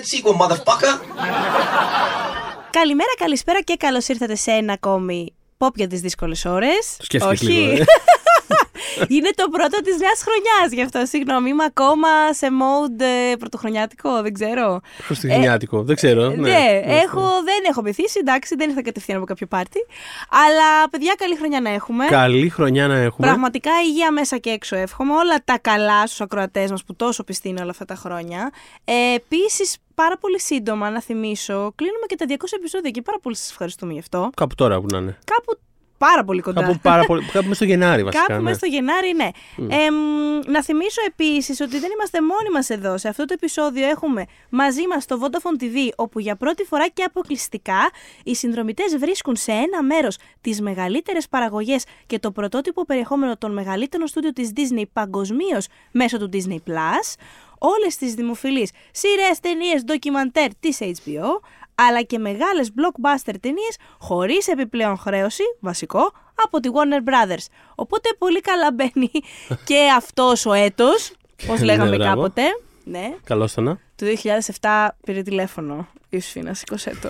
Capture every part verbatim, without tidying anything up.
that sequel, motherfucker! Καλημέρα, καλησπέρα και καλώς ήρθατε σε ένα ακόμη pop για τις δύσκολες ώρες. Το σκέφτηκες λίγο, ε. Είναι το πρώτο της νέας χρονιάς, γι' αυτό συγγνώμη, είμαι ακόμα σε mode ε, πρωτοχρονιάτικο, δεν ξέρω. Χριστουγεννιάτικο, ε, δεν ξέρω. Ναι, ναι έχω, δεν έχω μεθύσει, εντάξει, δεν ήρθα κατευθείαν από κάποιο πάρτι. Αλλά παιδιά, καλή χρονιά να έχουμε. Καλή χρονιά να έχουμε. Πραγματικά υγεία μέσα και έξω, εύχομαι. Όλα τα καλά στους ακροατές μας που τόσο πιστοί είναι όλα αυτά τα χρόνια. Ε, επίσης, πάρα πολύ σύντομα να θυμίσω, κλείνουμε και τα διακόσια επεισόδια και πάρα πολύ σας ευχαριστούμε γι' αυτό. Κάπου τώρα που να είναι. Κάπου πάρα πολύ κοντά. Κάπου, πάρα πολύ, κάπου μέσα στο Γενάρη βασικά. Κάπου ναι. μέσα στο Γενάρη, ναι. Mm. Ε, μ, να θυμίσω επίσης ότι δεν είμαστε μόνοι μας εδώ. Σε αυτό το επεισόδιο έχουμε μαζί μας το Vodafone τι βι, όπου για πρώτη φορά και αποκλειστικά οι συνδρομητές βρίσκουν σε ένα μέρος τις μεγαλύτερες παραγωγές και το πρωτότυπο περιεχόμενο των μεγαλύτερων στούντιο της Disney παγκοσμίως μέσω του Disney Plus. Όλες τις δημοφιλείς σειρές, ταινίες, ντοκιμαντέρ της έιτς μπι ο, αλλά και μεγάλες blockbuster ταινίες χωρίς επιπλέον χρέωση, βασικό, από τη Warner Brothers. Οπότε πολύ καλά μπαίνει και αυτός ο έτος, όπως λέγαμε ναι, κάποτε. Ναι. Καλώς το να. Το δύο χιλιάδες επτά πήρε τηλέφωνο. Ιωσήφινα, σήκωσέ το.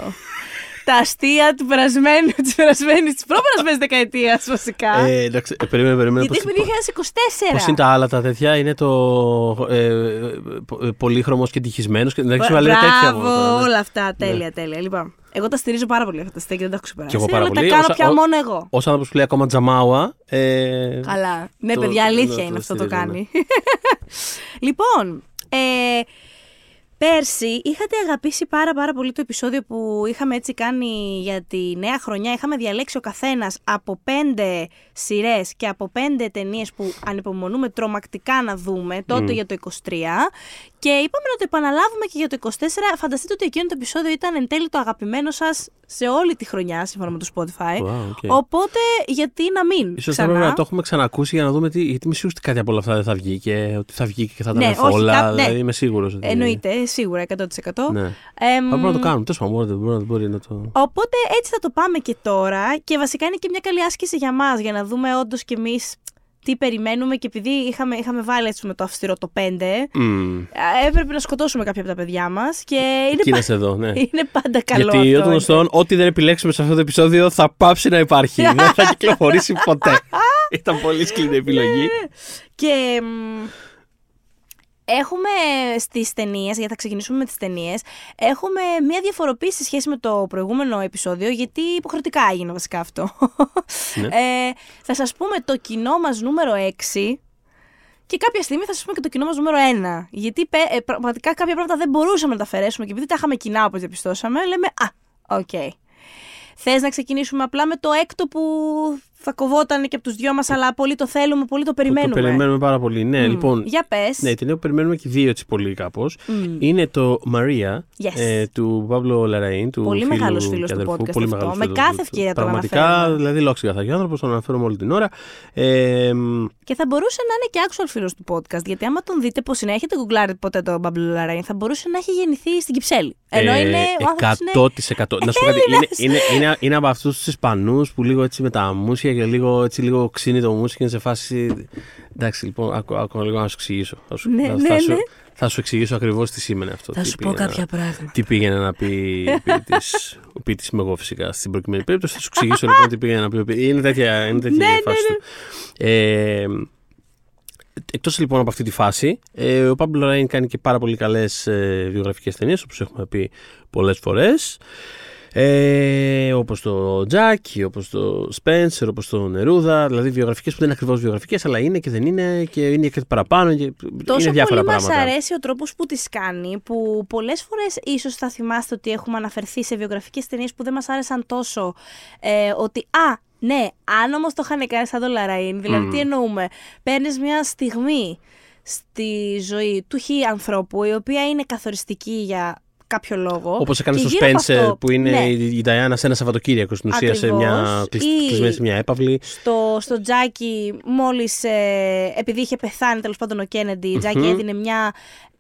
Τα αστεία του περασμένου, της περασμένης, της προπερασμένης δεκαετίας βασικά. Ε, εντάξει, περίμενε, περίμενε. Γιατί είναι δύο χιλιάδες είκοσι τέσσερα. Πώς είναι τα άλλα τα τέτοια, είναι το ε, πολύχρωμος και τυχισμένος. Εντάξει, όλα τέτοια. Μπράβο, όλα αυτά, τέλεια, ναι. τέλεια. Λοιπόν, εγώ τα στηρίζω πάρα πολύ αυτά τα αστεία και δεν τα έχω ξεπεράσει. Και εγώ πάρα πολύ. Τα κάνω πια μόνο εγώ. Ως άνθρωπος που λέει ακόμα Τζαμάουα. Ε, Καλά, ναι το, παιδιά, αλήθεια ναι, είναι το αυτό το κάνει. Λοιπόν, ε... πέρσι είχατε αγαπήσει πάρα πάρα πολύ το επεισόδιο που είχαμε έτσι κάνει για τη νέα χρονιά. Είχαμε διαλέξει ο καθένας από πέντε σειρές και από πέντε ταινίες που ανυπομονούμε τρομακτικά να δούμε τότε mm. για το είκοσι τρία. Και είπαμε να το επαναλάβουμε και για το είκοσι τέσσερα. Φανταστείτε ότι εκείνο το επεισόδιο ήταν εν τέλει το αγαπημένο σας σε όλη τη χρονιά, σύμφωνα με το Spotify. Wow, okay. Οπότε, γιατί να μην. Ίσως θα πρέπει να το έχουμε ξανακούσει για να δούμε τι. Γιατί είμαι σίγουρος ότι κάτι από όλα αυτά δεν θα βγει και ότι θα βγει και θα ήταν φόλα. Δηλαδή, είμαι σίγουρος. Ότι... Εννοείται, σίγουρα εκατό τοις εκατό. Ναι. Εμ... Θα πρέπει να το κάνουμε. Τέλος πάντων, μπορεί να το. Οπότε, έτσι θα το πάμε και τώρα. Και βασικά είναι και μια καλή άσκηση για μας, για να δούμε όντως κι εμείς. Τι περιμένουμε και επειδή είχαμε, είχαμε βάλει έτσι με το αυστηρό το πέντε, mm. έπρεπε να σκοτώσουμε κάποια από τα παιδιά μας. Και είναι, πα... εδώ, ναι. είναι πάντα καλό. Γιατί αυτό, γνωστόν, ό,τι δεν επιλέξουμε σε αυτό το επεισόδιο θα πάψει να υπάρχει. Δεν θα κυκλοφορήσει ποτέ. Ήταν πολύ σκληρή επιλογή. Και έχουμε στις ταινίες, γιατί θα ξεκινήσουμε με τις ταινίες, έχουμε μια διαφοροποίηση σε σχέση με το προηγούμενο επεισόδιο, γιατί υποχρεωτικά έγινε βασικά αυτό. Ναι. Ε, θα σας πούμε το κοινό μας νούμερο έξι και κάποια στιγμή θα σας πούμε και το κοινό μας νούμερο ένα. Γιατί ε, πραγματικά κάποια πράγματα δεν μπορούσαμε να τα αφαιρέσουμε και επειδή τα είχαμε κοινά όπως διαπιστώσαμε, λέμε «Α, οκ». Okay. Θες να ξεκινήσουμε απλά με το έκτο που θα κοβόταν και από τους δυο μας, αλλά πολύ το θέλουμε, πολύ το περιμένουμε. Το, το περιμένουμε πάρα πολύ. Ναι, mm. λοιπόν. Για πες. Ναι, την περιμένουμε και δύο έτσι πολύ κάπως. Mm. Είναι το Maria yes. ε, του Παύλο Λαραΐν. Του πολύ μεγάλος φίλος του podcast. Πολύ αυτό. Με κάθε ευκαιρία το αναφέρουμε. Πραγματικά, δηλαδή λόγω ξεκαθαριάς άνθρωπος, τον αναφέρουμε όλη την ώρα. Ε, και θα μπορούσε να είναι και actual φίλος του podcast. Γιατί άμα τον δείτε πως είναι, έχετε γκουγκλάρει ποτέ τον Παύλο Λαραΐν, θα μπορούσε να έχει γεννηθεί στην Κυψέλη. Ενώ ε, είναι. εκατό τοις εκατό. Να σου πω κάτι. Είναι από αυτούς τους Ισπανούς που λίγο έτσι με τα μουσια. Και λίγο, έτσι, λίγο ξύνει το μουσική σε φάση. Εντάξει, λοιπόν, ακόμα λίγο να σου εξηγήσω. Θα σου, ναι, θα, ναι, θα σου, ναι. θα σου εξηγήσω ακριβώς τι σήμαινε αυτό. Θα τι σου πω κάποια να, πράγματα. Τι πήγαινε να πει ο ποιητής, είμαι εγώ φυσικά στην προκειμένη περίπτωση. Θα σου εξηγήσω λοιπόν τι πήγαινε να πει. Είναι τέτοια, είναι τέτοια η φάση του. Ε, Εκτός λοιπόν από αυτή τη φάση, ε, ο Pablo Larraín κάνει και πάρα πολύ καλές ε, βιογραφικές ταινίες, όπως έχουμε πει πολλές φορές. Ε, όπως το Τζάκι, όπως το Σπένσερ, όπως το Νερούδα, δηλαδή βιογραφικές που δεν είναι ακριβώς βιογραφικές, αλλά είναι και δεν είναι και είναι και παραπάνω. Και τόσο είναι διάφορα πολύ πράγματα. Μας αρέσει ο τρόπος που τις κάνει, που πολλές φορές ίσως θα θυμάστε ότι έχουμε αναφερθεί σε βιογραφικές ταινίες που δεν μας άρεσαν τόσο. Ε, ότι α, ναι, αν όμως το είχαν κάνει σαν το Λαραΐν, δηλαδή mm. τι εννοούμε, παίρνεις μια στιγμή στη ζωή του χι ανθρώπου, η οποία είναι καθοριστική για. Κάποιο λόγο. Όπως έκανε στο Spencer που είναι ναι. η Νταϊάννα σε ένα Σαββατοκύριακο στην ουσία, σε μια, κλεισμένη σε μια έπαυλη. Στο, στο Τζάκι, μόλις ε, επειδή είχε πεθάνει τέλος πάντων ο Κέννεντι, η Τζάκι mm-hmm. έδινε μια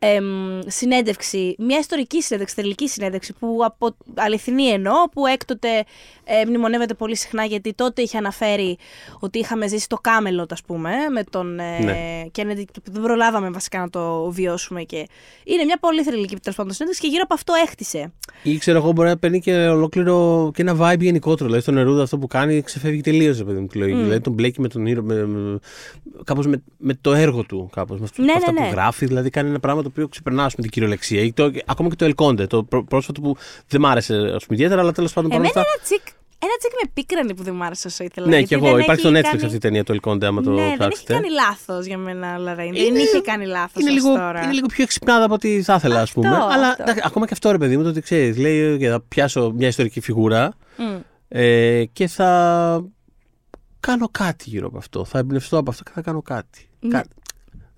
ε, συνέντευξη, μια ιστορική συνέντευξη, τελική συνέντευξη, που από αληθινή εννοώ, που έκτοτε ε, μνημονεύεται πολύ συχνά γιατί τότε είχε αναφέρει ότι είχαμε ζήσει το Κάμελοτ, ας πούμε, με τον ε, ναι. Κέννεντι, που δεν προλάβαμε βασικά να το βιώσουμε. Και είναι μια πολύ θρυλική τέλος πάντων συνέντευξη και γύρω από αυτό έκτισε. Ή ξέρω εγώ, μπορεί να παίρνει και ολόκληρο και ένα vibe γενικότερο. Δηλαδή, το Νερούδα αυτό που κάνει ξεφεύγει τελείως από την εκλογή. Mm. Δηλαδή, τον μπλέκει με τον ήρωα, με, με, κάπως με, με το έργο του, κάπως. Με ναι, αυτά ναι, ναι. που γράφει. Δηλαδή, κάνει ένα πράγμα το οποίο ξεπερνά με την κυριολεξία. Το, ακόμα και το Ελκόντε, το πρό, πρόσφατο που δεν μ' άρεσε ας πούμε, ιδιαίτερα, αλλά τέλος πάντων. Εμένα ένα τσικ. Ένα τσικ με πίκρανη που δεν μ' άρεσε όσο ήθελα. Ναι, και εγώ. Υπάρχει στο Netflix κάνει... αυτή η ταινία του El Conde, άμα το ψάξετε. Ναι, δεν έχει κάνει λάθος για μένα, Λαρραΐν. Δεν είχε κάνει λάθος ως λίγο, τώρα. Είναι λίγο πιο εξυπνάδα από ό,τι θα ήθελα, ας πούμε. Αυτό. Αλλά αυτό. Εντάξει, ακόμα και αυτό, ρε παιδί μου, το ότι ξέρεις. Λέει, για να πιάσω μια ιστορική φιγούρα mm. ε, και θα κάνω κάτι γύρω από αυτό. Θα εμπνευστώ από αυτό και θα κάνω κάτι. Mm. Κά...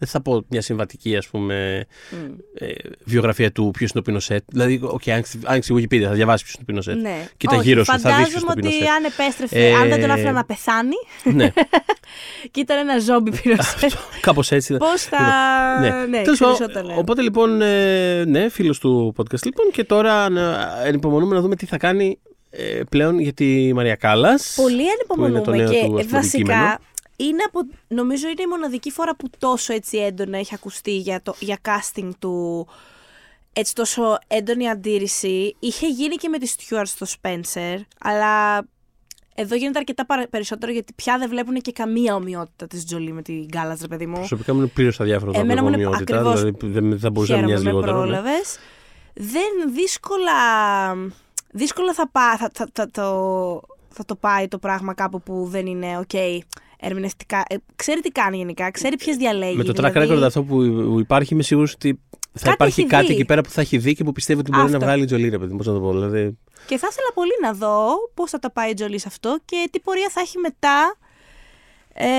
Δεν θα πω μια συμβατική, ας πούμε, mm. ε, βιογραφία του ποιος είναι ο Πινοσέτ. Δηλαδή, okay, αν εξηγείται, θα διαβάσει ποιος είναι ο Πινοσέτ. Ναι. Κοίτα όχι, γύρω σου, θα δεις ποιος είναι ο Πινοσέτ. Φαντάζομαι ότι αν επέστρεφε, ε... αν δεν τον άφηνα να πεθάνει. Ναι. Και ήταν ένα ζόμπι Πινοσέτ. Κάπως έτσι. Πώς θα. Ναι, ναι, ναι. Οπότε λοιπόν, ναι, φίλος του podcast λοιπόν. Και τώρα ανυπομονούμε να δούμε τι θα κάνει πλέον για τη Μαρία Κάλλας. Πολύ ανυπομονούμε και βασικά. Είναι από, νομίζω είναι η μοναδική φορά που τόσο έτσι έντονα έχει ακουστεί για, το, για casting του, έτσι τόσο έντονη αντίρρηση. Είχε γίνει και με τη Stewart στο Spencer, αλλά εδώ γίνεται αρκετά περισσότερο γιατί πια δεν βλέπουν και καμία ομοιότητα της Τζολί με την Γκάλας, ρε παιδί μου. Προσωπικά μου είναι πλήρως αδιάφορο να βλέπω ομοιότητα, ακριβώς, δηλαδή δεν θα μπορούσε να μοιάζει λιγότερο. Ναι. Δεν δύσκολα, δύσκολα θα, πά, θα, θα, θα, το, θα το πάει το πράγμα κάπου που δεν είναι ok. Ερμηνευτικά, ε, ξέρει τι κάνει γενικά, ξέρει ποιες διαλέγει. Με το track record δηλαδή, αυτό που υπάρχει, είμαι σίγουρος ότι θα κάτι υπάρχει κάτι δει. Εκεί πέρα που θα έχει δει και που πιστεύει ότι μπορεί αυτό. Να βγάλει η Τζολί, ρε παιδί, πώς να το πω. Δηλαδή... Και θα ήθελα πολύ να δω πώς θα τα πάει η Τζολί σε αυτό και τι πορεία θα έχει μετά. Ε,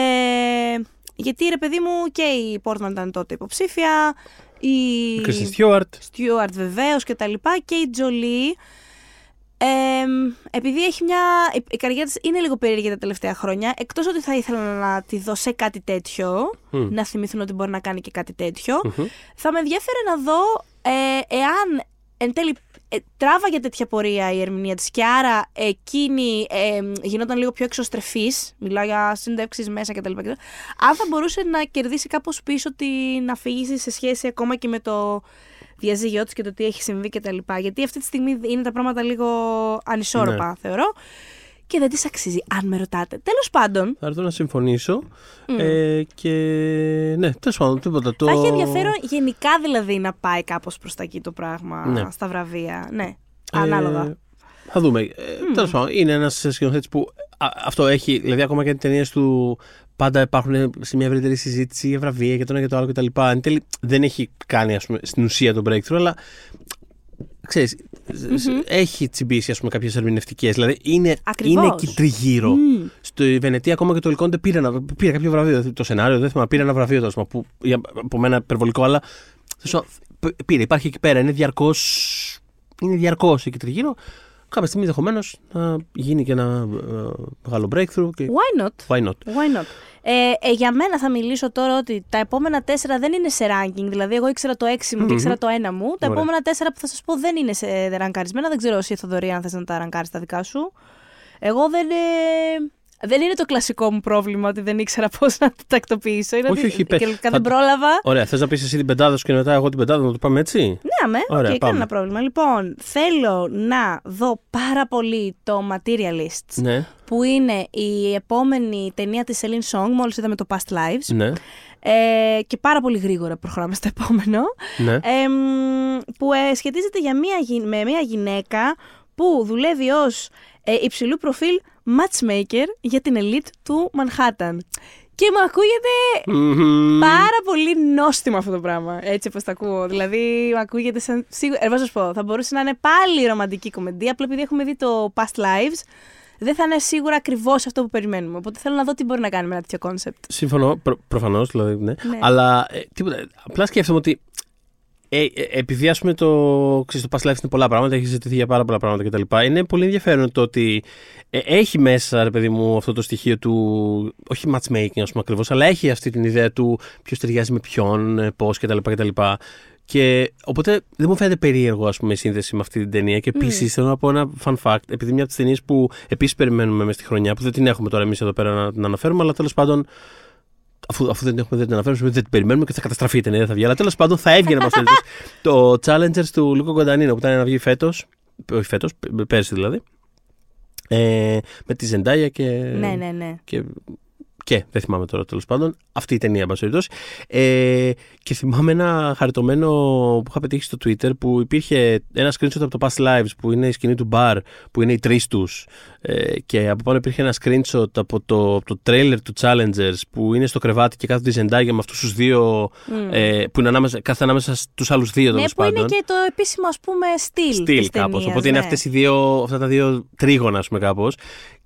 γιατί ρε παιδί μου και η Portman ήταν τότε υποψήφια, η Stewart βεβαίως και τα λοιπά και η Τζολί. Ε, επειδή έχει μια... η καριέρα της είναι λίγο περίεργη τα τελευταία χρόνια, εκτός ότι θα ήθελα να τη δω σε κάτι τέτοιο, mm. να θυμηθούν ότι μπορεί να κάνει και κάτι τέτοιο, mm-hmm. θα με ενδιαφέρε να δω ε, εάν εν τέλει ε, τράβαγε τέτοια πορεία η ερμηνεία της και άρα εκείνη ε, γινόταν λίγο πιο εξωστρεφής, μιλάω για συνέντευξεις μέσα κτλ. Αν θα μπορούσε να κερδίσει κάπως πίσω την αφήγηση σε σχέση ακόμα και με το... διαζύγιο της και το τι έχει συμβεί και τα λοιπά. Γιατί αυτή τη στιγμή είναι τα πράγματα λίγο ανισόρροπα, ναι. θεωρώ. Και δεν της αξίζει, αν με ρωτάτε. Τέλος πάντων. Θα έρθω να συμφωνήσω. Mm. Ε, και ναι, τέλος πάντων, τίποτα. Το... Θα έχει ενδιαφέρον γενικά δηλαδή να πάει κάπως προς τα εκεί το πράγμα, ναι. στα βραβεία. Ναι, ανάλογα. Ε, θα δούμε. Ε, τέλος πάντων, mm. είναι ένας σκηνοθέτης που α, αυτό έχει, δηλαδή ακόμα και οι ταινίες του... Πάντα υπάρχουν σε μια ευρύτερη συζήτηση για βραβεία και το ένα και το άλλο κτλ. Εν τέλει δεν έχει κάνει ας πούμε, στην ουσία τον breakthrough, αλλά ξέρεις, mm-hmm. έχει τσιμπήσει ας πούμε, κάποιες ερμηνευτικές. Δηλαδή είναι, είναι εκεί τριγύρω. Mm. Στη Βενετία ακόμα και το Ελκόντε πήρε, πήρε κάποιο βραβείο. Το σενάριο δεν θυμάμαι, πήρε ένα βραβείο τώρα, πούμε, που για, από μένα υπερβολικό, αλλά πήρε. Υπάρχει εκεί πέρα. Είναι διαρκώς, είναι διαρκώς εκεί τριγύρω. Κάποια στιγμή ενδεχομένως να γίνει και ένα μεγάλο breakthrough. Και... Why not? Why not? Why not? Ε, ε, για μένα θα μιλήσω τώρα ότι τα επόμενα τέσσερα δεν είναι σε ranking. Δηλαδή, εγώ ήξερα το έξι μου mm-hmm. και ήξερα το ένα μου. Ωραία. Τα επόμενα τέσσερα που θα σας πω δεν είναι σε ρανκαρισμένα. Δεν ξέρω εσύ, Θοδωρή, αν θες να τα ρανκάρεις τα δικά σου. Εγώ δεν. Ε... Δεν είναι το κλασικό μου πρόβλημα ότι δεν ήξερα πώς να το τακτοποιήσω. Είναι όχι, όχι. Πέ... Και θα... δεν πρόλαβα. Ωραία, θες να πεις εσύ την πεντάδα σου και μετά εγώ την πεντάδα, να το πάμε έτσι. Ναι, με. Ωραία, okay, κανένα πρόβλημα. Λοιπόν, θέλω να δω πάρα πολύ το Materialist, ναι. που είναι η επόμενη ταινία της Celine Song. Μόλις είδαμε το Past Lives. Ναι. Ε, και πάρα πολύ γρήγορα προχωράμε στο επόμενο. Ναι. Ε, που ε, σχετίζεται για μια γυ... με μια γυναίκα που δουλεύει ως ε, υψηλού προφίλ matchmaker για την ελίτ του Manhattan. Και μου ακούγεται mm-hmm. πάρα πολύ νόστιμο αυτό το πράγμα, έτσι όπως το ακούω. Δηλαδή, μου ακούγεται σαν... Σίγουρα, εγώ σας πω, θα μπορούσε να είναι πάλι ρομαντική κομμεντία, απλά επειδή έχουμε δει το Past Lives, δεν θα είναι σίγουρα ακριβώς αυτό που περιμένουμε. Οπότε θέλω να δω τι μπορεί να κάνει με ένα τέτοιο κόνσεπτ. Συμφωνώ, προ, προφανώς, δηλαδή, ναι. ναι. Αλλά, ε, τίποτα, απλά σκέφτομαι ότι Ε, επειδή ας πούμε το, ξέρεις, το Past Lives είναι πολλά πράγματα, έχει ζητηθεί για πάρα πολλά πράγματα κτλ. Είναι πολύ ενδιαφέρον το ότι ε, έχει μέσα, ρε παιδί μου, αυτό το στοιχείο του, όχι matchmaking ας πούμε ακριβώς, αλλά έχει αυτή την ιδέα του ποιος ταιριάζει με ποιον, πώς κτλ. κτλ. Και οπότε δεν μου φαίνεται περίεργο ας πούμε, η σύνδεση με αυτή την ταινία. Και επίσης mm. θέλω να πω ένα fun fact, επειδή μια από τις ταινίες που επίσης περιμένουμε μέσα στη χρονιά, που δεν την έχουμε τώρα εμείς εδώ πέρα να την αναφέρουμε, αλλά τέλος πάντων Αφού, αφού δεν, έχουμε, δεν την αναφέρουμε, δεν την περιμένουμε και θα καταστραφεί η ταινία, δεν θα βγει. Αλλά τέλος πάντων θα έβγαινε μας το Challengers του Λούκα Γκουαντανίνο που ήταν να βγει φέτος, όχι φέτος, πέρσι δηλαδή. Ε, με τη Ζεντάγια και. Ναι, ναι, ναι. Και, και δεν θυμάμαι τώρα τέλος πάντων. Αυτή η ταινία, μπασχετός. Ε, και θυμάμαι ένα χαριτωμένο που είχα πετύχει στο Twitter που υπήρχε ένα screenshot από το Past Lives που είναι η σκηνή του μπαρ που είναι οι τρεις τους. Ε, και από πάνω υπήρχε ένα screenshot από το, το trailer του Challengers που είναι στο κρεβάτι και κάθονται η Zendaya με αυτούς τους δύο. Mm. Ε, που είναι ανάμεσα, κάθε ανάμεσα στους άλλους δύο τέλος ναι, πάντων. Ναι, που είναι και το επίσημο ας πούμε στυλ. Στυλ κάπως. Οπότε ναι. είναι αυτές οι δύο, αυτά τα δύο τρίγωνα ας πούμε κάπως.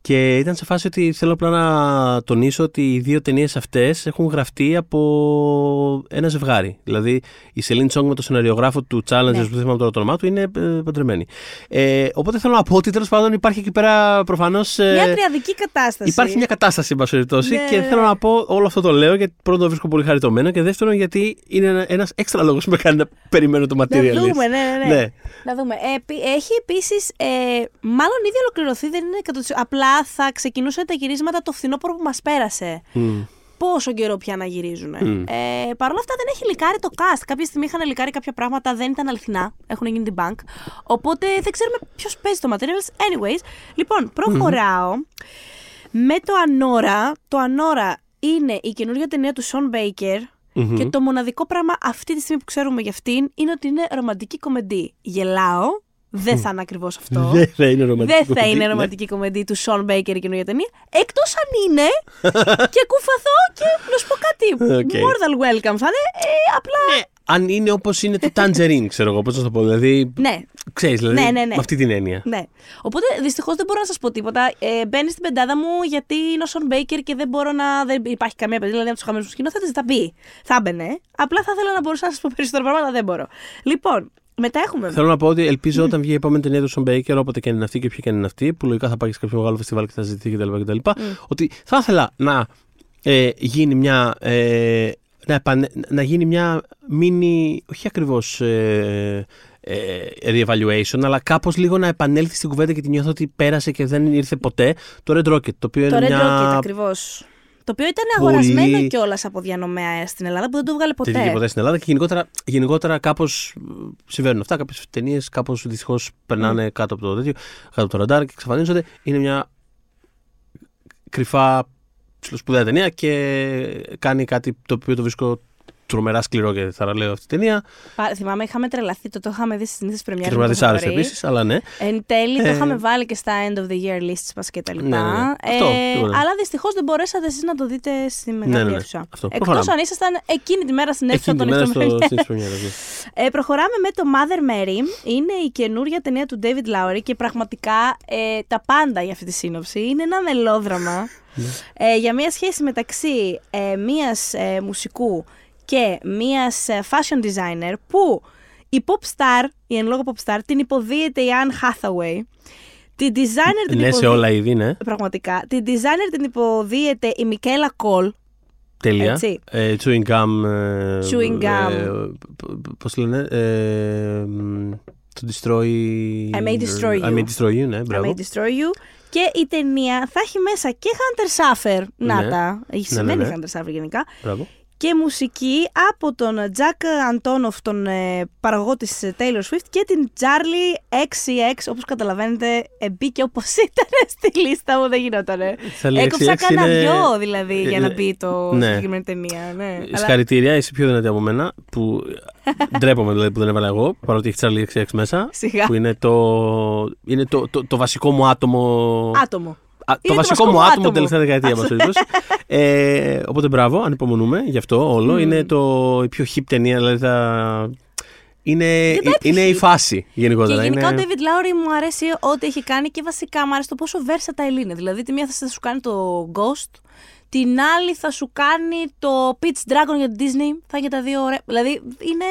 Και ήταν σε φάση ότι θέλω απλά να τονίσω ότι οι δύο ταινίες αυτές έχουν γραφτεί από ένα ζευγάρι. Δηλαδή η Celine Song με τον σεναριογράφο του Challengers, ναι. που δεν θυμάμαι τώρα το όνομά του, είναι παντρεμένη. Ε, οπότε θέλω να πω ότι τέλος πάντων υπάρχει εκεί πέρα προφανώς. Μια τριαδική κατάσταση. Υπάρχει μια κατάσταση, εν πάση περιπτώσει, ναι. και θέλω να πω όλο αυτό το λέω γιατί πρώτον το βρίσκω πολύ χαριτωμένο και δεύτερον γιατί είναι ένας έξτρα λόγος που με κάνει να περιμένω το Materialist. Να δούμε, ναι, ναι. ναι. ναι. Να δούμε. Ε, έχει επίσης, ε, μάλλον ήδη ολοκληρωθεί, δεν είναι εκατό τοις εκατό. Απλά θα ξεκινούσαν τα γυρίσματα το φθινόπωρο που μας πέρασε. Mm. Πόσο καιρό πια να γυρίζουν. Mm. Ε, παρ' όλα αυτά δεν έχει λικάρει το cast. Κάποια στιγμή είχαν λικάρει κάποια πράγματα, δεν ήταν αληθινά. Έχουν γίνει την bank. Οπότε δεν ξέρουμε ποιος παίζει το Materialist. Anyways, λοιπόν, προχωράω mm. με το Anora. Το Anora είναι η καινούργια ταινία του Sean Baker. Mm-hmm. Και το μοναδικό πράγμα αυτή τη στιγμή που ξέρουμε για αυτήν είναι ότι είναι ρομαντική κομμεντή. Γελάω. Δεν θα είναι ακριβώς αυτό. Δεν θα είναι ρομαντική Δεν θα είναι ρομαντική ναι. κομμεντή του Σον Μπέικερ η καινούργια ταινία. Εκτός αν είναι. Και κουφαθώ και να σου πω κάτι. Okay. More than welcome θα είναι. Ε, απλά. Ναι. Αν είναι όπως είναι το Tangerine, ξέρω εγώ, πώς να το πω. Δηλαδή. Ναι. Ξέρεις, δηλαδή. Ναι, ναι, ναι. Με αυτή την έννοια. Ναι. Οπότε δυστυχώς δεν μπορώ να σας πω τίποτα. Ε, μπαίνει στην πεντάδα μου γιατί είναι ο Σον Μπέικερ και δεν μπορώ να. Δεν υπάρχει καμία πεντάδα. Δηλαδή από του χαμένου σκηνοθέτε θα μπει. Θα μπαινε. Απλά θα ήθελα να μπορούσα να σας πω περισσότερα πράγματα, δεν μπορώ. Λοιπόν. Μετά έχουμε. Θέλω να πω ότι ελπίζω όταν βγει η επόμενη ταινία του Σον Μπέικερ, όποτε και είναι αυτή και ποια και είναι αυτή, που λογικά θα πάει σε κάποιο μεγάλο φεστιβάλ και θα ζητηθεί κτλ. κτλ mm. Ότι θα ήθελα να ε, γίνει μια. Ε, να, να γίνει μια μίνι. Όχι ακριβώς. Ε, reevaluation, αλλά κάπως λίγο να επανέλθει στην κουβέντα και την νιώθω ότι πέρασε και δεν ήρθε ποτέ. Το Red Rocket. Το, οποίο το είναι Red μια... Rocket, ακριβώς. Το οποίο ήταν αγορασμένο πολύ... κιόλας από διανομέα στην Ελλάδα που δεν το βγάλε ποτέ. Δεν βγήκε ποτέ στην Ελλάδα και γενικότερα, γενικότερα κάπως συμβαίνουν αυτά. Κάποιες ταινίες κάπως δυστυχώς περνάνε mm. κάτω από το τέτοιο, κάτω από το ραντάρ και εξαφανίζονται. Είναι μια κρυφά ψηλοσπουδαία ταινία και κάνει κάτι το οποίο το βρίσκω τρομερά σκληρό και θαραλέω αυτή την ταινία. Πα, θυμάμαι, είχαμε τρελαθεί, το, το είχαμε δει στις συνήθειες πρεμιέρες. Και τρομερά δυσάρεστο επίσης, αλλά ναι. Εν τέλει, ε, το είχαμε βάλει και στα end of the year lists μας και τα λοιπά. Ναι, ναι, ναι. Ε, αυτό, ναι. Αλλά δυστυχώς δεν μπορέσατε εσείς να το δείτε στη μεγάλη ναι, ναι, αίθουσα. Ναι, ναι. Εκτός αν ήσασταν εκείνη τη μέρα στην αίθουσα των Ιστρομελιών. ε, προχωράμε με το Mother Mary. Είναι η καινούρια ταινία του David Lowery και πραγματικά ε, τα πάντα για αυτή τη σύνοψη. Είναι ένα μελόδραμα ε, για μια σχέση μεταξύ ε, μιας ε, μουσικού και μίας fashion designer που η pop star, η εν λόγω pop star, την υποδίεται η Anne Hathaway. Την designer την υποδίεται. Ναι, σε όλα είδη, ναι. Πραγματικά. Την designer την υποδίεται η Michaela Cole. Τέλεια. Ε, chewing gum. Ε, chewing gum. Ε, πώς λένε. Ε, to destroy. I may destroy you. I may destroy you, ναι, μπράβο. I may destroy you. Και η ταινία θα έχει μέσα και Hunter Schaffer. Να τα. Σημαίνει Hunter Schaffer γενικά. Μπράβο. Και μουσική από τον Jack Antonoff, τον ε, παραγωγό της Taylor Swift και την Charli εξ σι εξ, όπως καταλαβαίνετε μπήκε όπως ήταν στη λίστα μου, δεν γινότανε. Έκοψα κανένα είναι... δυο δηλαδή για να μπει το ναι. συγκεκριμένη ταινία. Ναι. Συγχαρητήρια, αλλά... είσαι πιο δυνατή από μένα, που ντρέπομαι δηλαδή που δεν έβαλα εγώ, παρότι έχει Charli εξ εξ μέσα, Σιγά. που είναι, το... είναι το, το, το, το βασικό μου άτομο... Άτομο. Α, το, το βασικό μου άτομο την τελευταία δεκαετία μας ε, οπότε μπράβο, ανυπομονούμε γι' αυτό όλο. Mm. Είναι το, η πιο hip ταινία, δηλαδή θα... είναι, είναι η φάση γενικότερα. Και γενικά είναι... ο David Lowery μου αρέσει ό,τι έχει κάνει και βασικά μου αρέσει το πόσο versatile είναι. Δηλαδή τη μία θα σου κάνει το Ghost, την άλλη θα σου κάνει το Peach Dragon για την Disney. Θα έχει τα δύο ωραία. Δηλαδή είναι...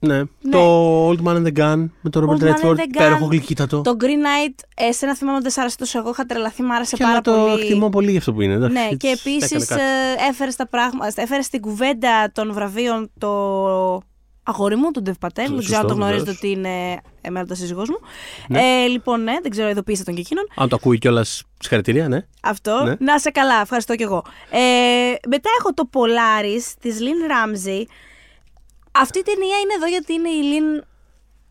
Ναι. ναι, το Old Man and the Gun με το Robert Redford, υπέροχο γλυκύτατο. Το Green Knight, ε, σε ένα θυμάμαι ότι δεν σ' άρεσε τόσο, εγώ είχα τρελαθεί, μ' άρεσε και πάρα το πολύ. Το εκτιμώ πολύ για αυτό που είναι. Εντάξει. Ναι, και επίσης έφερε, έφερε στην κουβέντα των βραβείων το αγόρι μου, τον Ντεβ Πατέλ. Δεν ξέρω αν το γνωρίζετε ότι είναι εμένα το σύζυγός μου. Ναι. Ε, λοιπόν, ναι, δεν ξέρω, ειδοποιήστε τον και εκείνον. Αν το ακούει κιόλας, συγχαρητήρια, ναι. Αυτό. Ναι. Να σε καλά, ευχαριστώ κι εγώ. Ε, μετά έχω το Polaris της Λιν Ράμζεϊ. Αυτή η ταινία είναι εδώ γιατί είναι η Λιν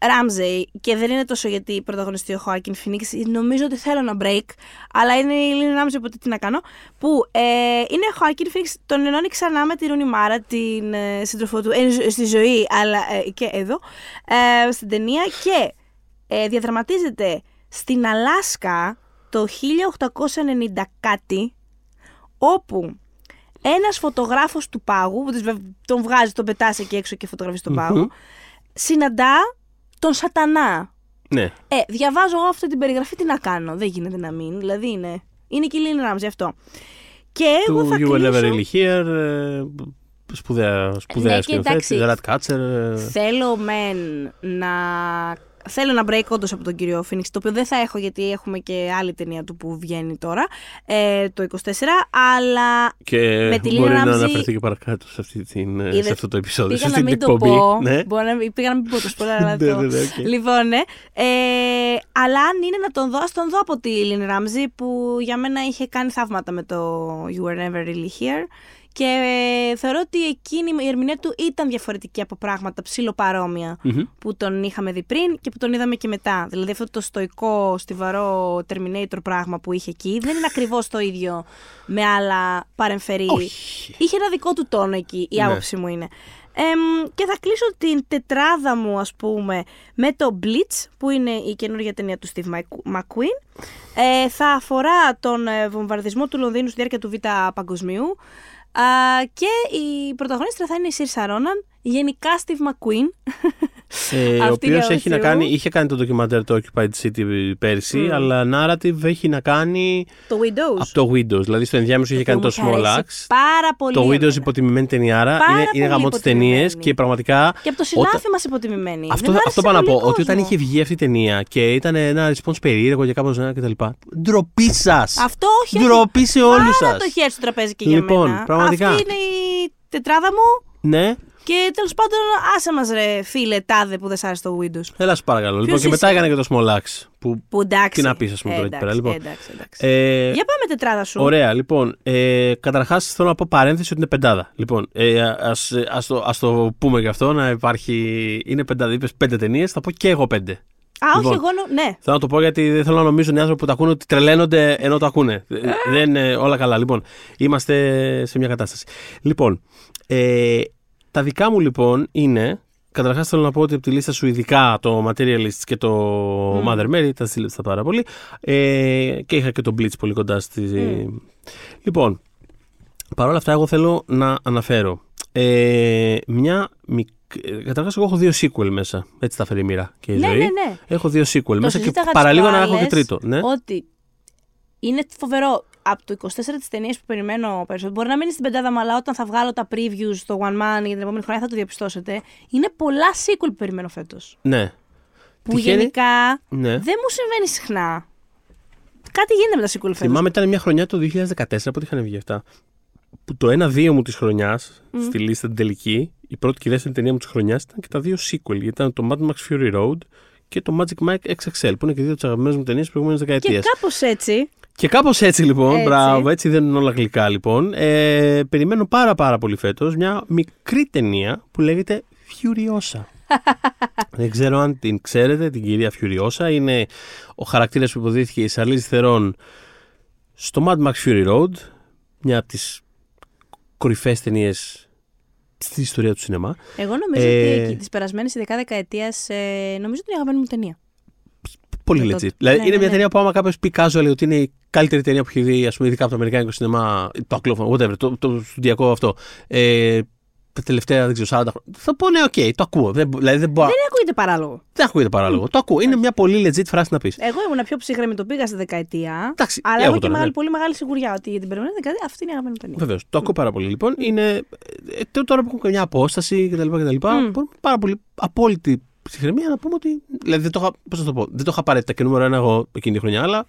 Ράμζεϊ και δεν είναι τόσο γιατί πρωταγωνιστεί ο Χοάκιν Φινίξ. Νομίζω ότι θέλω ένα break, αλλά είναι η Λιν Ράμζεϊ, οπότε τι να κάνω. Που ε, είναι ο Χοάκιν Φινίξ, τον ενώνει ξανά με τη Ρούνι Μάρα, την ε, σύντροφό του, ε, στη ζωή, αλλά ε, και εδώ, ε, στην ταινία. Και ε, διαδραματίζεται στην Αλάσκα το χίλια οκτακόσια ενενήντα κάτι, όπου ένας φωτογράφος του πάγου, τον βγάζει, τον πετάσει εκεί έξω και φωτογραφίζει τον πάγο, mm-hmm. συναντά τον σατανά. Ναι. Ε, διαβάζω εγώ αυτή την περιγραφή, τι να κάνω, δεν γίνεται να μην, δηλαδή είναι, είναι και η Λιν Ράμζεϊ αυτό. Και εγώ θα κλείσω... You were never really here, σπουδαία, σπουδαία ναι, σκηνοθέτη, Rat Catcher... Θέλω μεν να... Θέλω να break όντως από τον κύριο Φίνιξ, το οποίο δεν θα έχω γιατί έχουμε και άλλη ταινία του που βγαίνει τώρα, ε, το είκοσι τέσσερα, αλλά και με τη Λίνα Ράμζη... Και μπορεί να αναφερθεί και παρακάτω σε, αυτή την, είδε... σε αυτό το επεισόδιο, πήγα σε αυτή την εκπομπή. Ναι. Να... Πήγα να μην πω το σπορά, αλλά το... Λοιπόν, ναι. Ε, αλλά αν είναι να τον δω, ας τον δω από τη Λίνα Ράμζη, που για μένα είχε κάνει θαύματα με το You Were Never Really Here. Και θεωρώ ότι εκείνη η ερμηνεία του ήταν διαφορετική από πράγματα ψιλοπαρόμοια mm-hmm. που τον είχαμε δει πριν και που τον είδαμε και μετά. Δηλαδή αυτό το στοικό, στιβαρό Terminator πράγμα που είχε εκεί δεν είναι ακριβώς το ίδιο με άλλα παρεμφερή. Όχι. Είχε ένα δικό του τόνο εκεί, η ναι. άποψη μου είναι. Ε, και θα κλείσω την τετράδα μου, ας πούμε, με το Blitz, που είναι η καινούργια ταινία του Steve McQueen. Ε, θα αφορά τον βομβαρδισμό του Λονδίνου στη διάρκεια του Β' Παγκοσμίου. Uh, και η πρωταγωνίστρια θα είναι η Σίρσα Ρόναν, γενικά Steve McQueen. Ε, ο οποίος έχει να κάνει, είχε κάνει το ντοκιμαντέρ το Occupied City πέρσι, mm. αλλά narrative έχει να κάνει το Widows. Από το Widows, δηλαδή στο ενδιάμεσο είχε κάνει το Small Axe. Το Widows εμένα. Υποτιμημένη ταινιάρα, πάρα είναι, είναι γαμώτες ταινίες και πραγματικά. Και από το συνάφι μας υποτιμημένη. Αυτό, αυτό πάνω να πω, κόσμο. Ότι όταν είχε βγει αυτή η ταινία και ήταν ένα response περίεργο για κάπως ένα κτλ. Ντροπή σας! Αυτό όχι. Ντροπή σε όλους σας. Πάρα το χέρι στο τραπέζι και για μένα. Αυτή είναι η τετράδα μου. Ναι. Και τέλος πάντων, άσε μας ρε φίλε, τάδε που δεν σ' άρεσε το Windows. Έλα σου παρακαλώ. Λοιπόν, και μετά έκανε και το Small Axe. Που, που εντάξει. Τι να πεις, ας πούμε, τώρα εκεί πέρα. Λοιπόν. Εντάξει, εντάξει. Ε, για πάμε τετράδα σου. Ωραία, λοιπόν. Ε, καταρχάς, θέλω να πω παρένθεση ότι είναι πεντάδα. Λοιπόν, ε, ας, ας, το, ας το πούμε και αυτό, να υπάρχει. Είναι πεντάδα. Είπες πέντε ταινίες, θα πω και εγώ πέντε. Α, λοιπόν, όχι, εγώ ναι. Θέλω να το πω γιατί δεν θέλω να νομίζουν οι άνθρωποι που τα ακούνε ότι τρελαίνονται ενώ τα ακούνε. Δεν είναι όλα καλά. Λοιπόν, είμαστε σε μια κατάσταση. Λοιπόν, ε, τα δικά μου λοιπόν είναι. Καταρχάς θέλω να πω ότι από τη λίστα σου ειδικά το Materialist και το mm. Mother Mary τα ζήλεψα πάρα πολύ. Ε, και είχα και το Blitz πολύ κοντά στη. Mm. Λοιπόν, παρόλα αυτά, εγώ θέλω να αναφέρω ε, μια μικρή. Καταρχάς εγώ έχω δύο sequel μέσα. Έτσι τα φέρει η μοίρα και η ναι, ζωή. Ναι, ναι. Έχω δύο sequel το μέσα και παραλίγο να έχω και τρίτο. Ναι. Ότι είναι φοβερό. Από το είκοσι τέσσερα τις ταινίες που περιμένω περισσότερο. Μπορεί να μείνει στην πεντάδα μου, αλλά όταν θα βγάλω τα previews στο One Man για την επόμενη χρονιά θα το διαπιστώσετε. Είναι πολλά sequel που περιμένω φέτος. Ναι. Που τυχαίνει, γενικά ναι. δεν μου συμβαίνει συχνά. Κάτι γίνεται με τα sequel φέτος. Θυμάμαι ήταν μια χρονιά το δύο χιλιάδες δεκατέσσερα που είχαν βγει αυτά. Που το ένα δύο μου της χρονιάς, mm. στη λίστα την τελική, η πρώτη και η δεύτερη ταινία μου της χρονιάς ήταν και τα δύο sequel. Ήταν το Mad Max Fury Road και το Magic Mike εξ εξ ελ, που είναι και δύο τις αγαπημένες μου ταινίες της προηγούμενης δεκαετίας. Και κάπως έτσι. Και κάπως έτσι λοιπόν, έτσι. Μπράβο, έτσι δεν είναι όλα γλυκά λοιπόν. Ε, περιμένω πάρα πάρα πολύ φέτος μια μικρή ταινία που λέγεται Furiosa. Δεν ξέρω αν την ξέρετε, την κυρία Furiosa. Είναι ο χαρακτήρας που υποδίθηκε η Charlize Theron στο Mad Max Fury Road, μια από τις κορυφαίες ταινίες στην ιστορία του σινεμά. Εγώ νομίζω ε... ότι της περασμένης δεκαδεκαετίας ε, νομίζω την αγαπημένη μου ταινία. Πολύ legit. Το... Δηλαδή ναι, είναι ναι, μια ναι. ταινία που άμα κάποιος πει κάζο λέει ότι είναι η καλύτερη ταινία που έχει δει, ας πούμε, ειδικά από το αμερικάνικο σινεμά, το ακλόφωνο, whatever, το, το στουδιακό αυτό. Ε, τα τελευταία, δεν ξέρω, σαράντα χρόνια. Θα πω ναι, οκ, okay, το ακούω. Δεν, δηλαδή, δεν, μπο... δεν ακούγεται παράλογο. Δεν ακούγεται παράλογο. Mm. Το ακούω. Είναι μια πολύ legit φράση να πεις. Εγώ ήμουν πιο ψύχρεμη, το πήγα στη δεκαετία. Εντάξει, αλλά έχω και μεγάλη, ναι. πολύ μεγάλη σιγουριά ότι για την περίμενα δεκαετία αυτή είναι η αγαπημένη ταινία. Βεβαίως. Το ακούω πάρα πολύ λοιπόν. Mm. Είναι, τώρα που έχουμε μια απόσταση κτλ. Mm. Πάρα πολύ απόλυτη. Ψυχραιμία να πούμε ότι. Δηλαδή, δεν το είχα, πώς θα το πω, δεν το είχα απαραίτητα και νούμερο ένα εγώ εκείνη τη χρονιά, αλλά.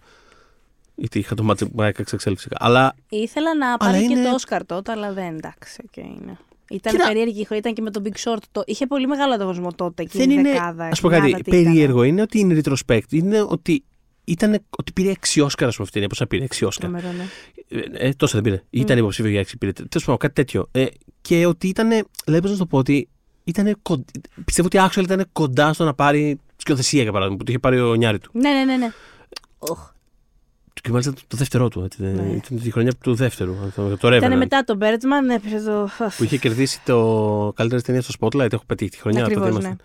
Γιατί είχα το Magic Mike εξ εξ ελ. Αλλά. Ήθελα να πάρει και είναι... το Όσκαρ τότε, αλλά δεν εντάξει, και okay, είναι. Ήταν Κοίτα... περίεργη η χρονιά, ήταν και με τον Big Short. Το... Είχε πολύ μεγάλο ανταγωνισμό τότε εκείνη δεν η είναι... δεκάδα. Ας πω κάτι, περίεργο είναι ότι είναι retrospect. Είναι ότι, ήταν... ότι πήρε έξι Όσκαρα από αυτήν. Πόσα πήρε, έξι Όσκαρα. Ναι. Ε, τόσα δεν πήρε. Mm. Ήταν υποψήφιο για έξι. Πήρε. Τέλος πάντων, κάτι τέτοιο. Ε, και ότι ήταν. Δηλαδή, πώς να το πω, ότι. Ήτανε κον... Πιστεύω ότι actual ήταν κοντά στο να πάρει σκηνοθεσία, για παράδειγμα, που το είχε πάρει ο Νιάρη του. Ναι, ναι, ναι. ναι. Oh. Και μάλιστα το δεύτερό του. Έτσι, ναι. Ήταν τη χρονιά του δεύτερου. Ήταν μετά τον Μπέρτμαν, έπεσε το. Που είχε κερδίσει το καλύτερη ταινία στο Spotlight. Έχω πετύχει τη χρονιά του. Ναι.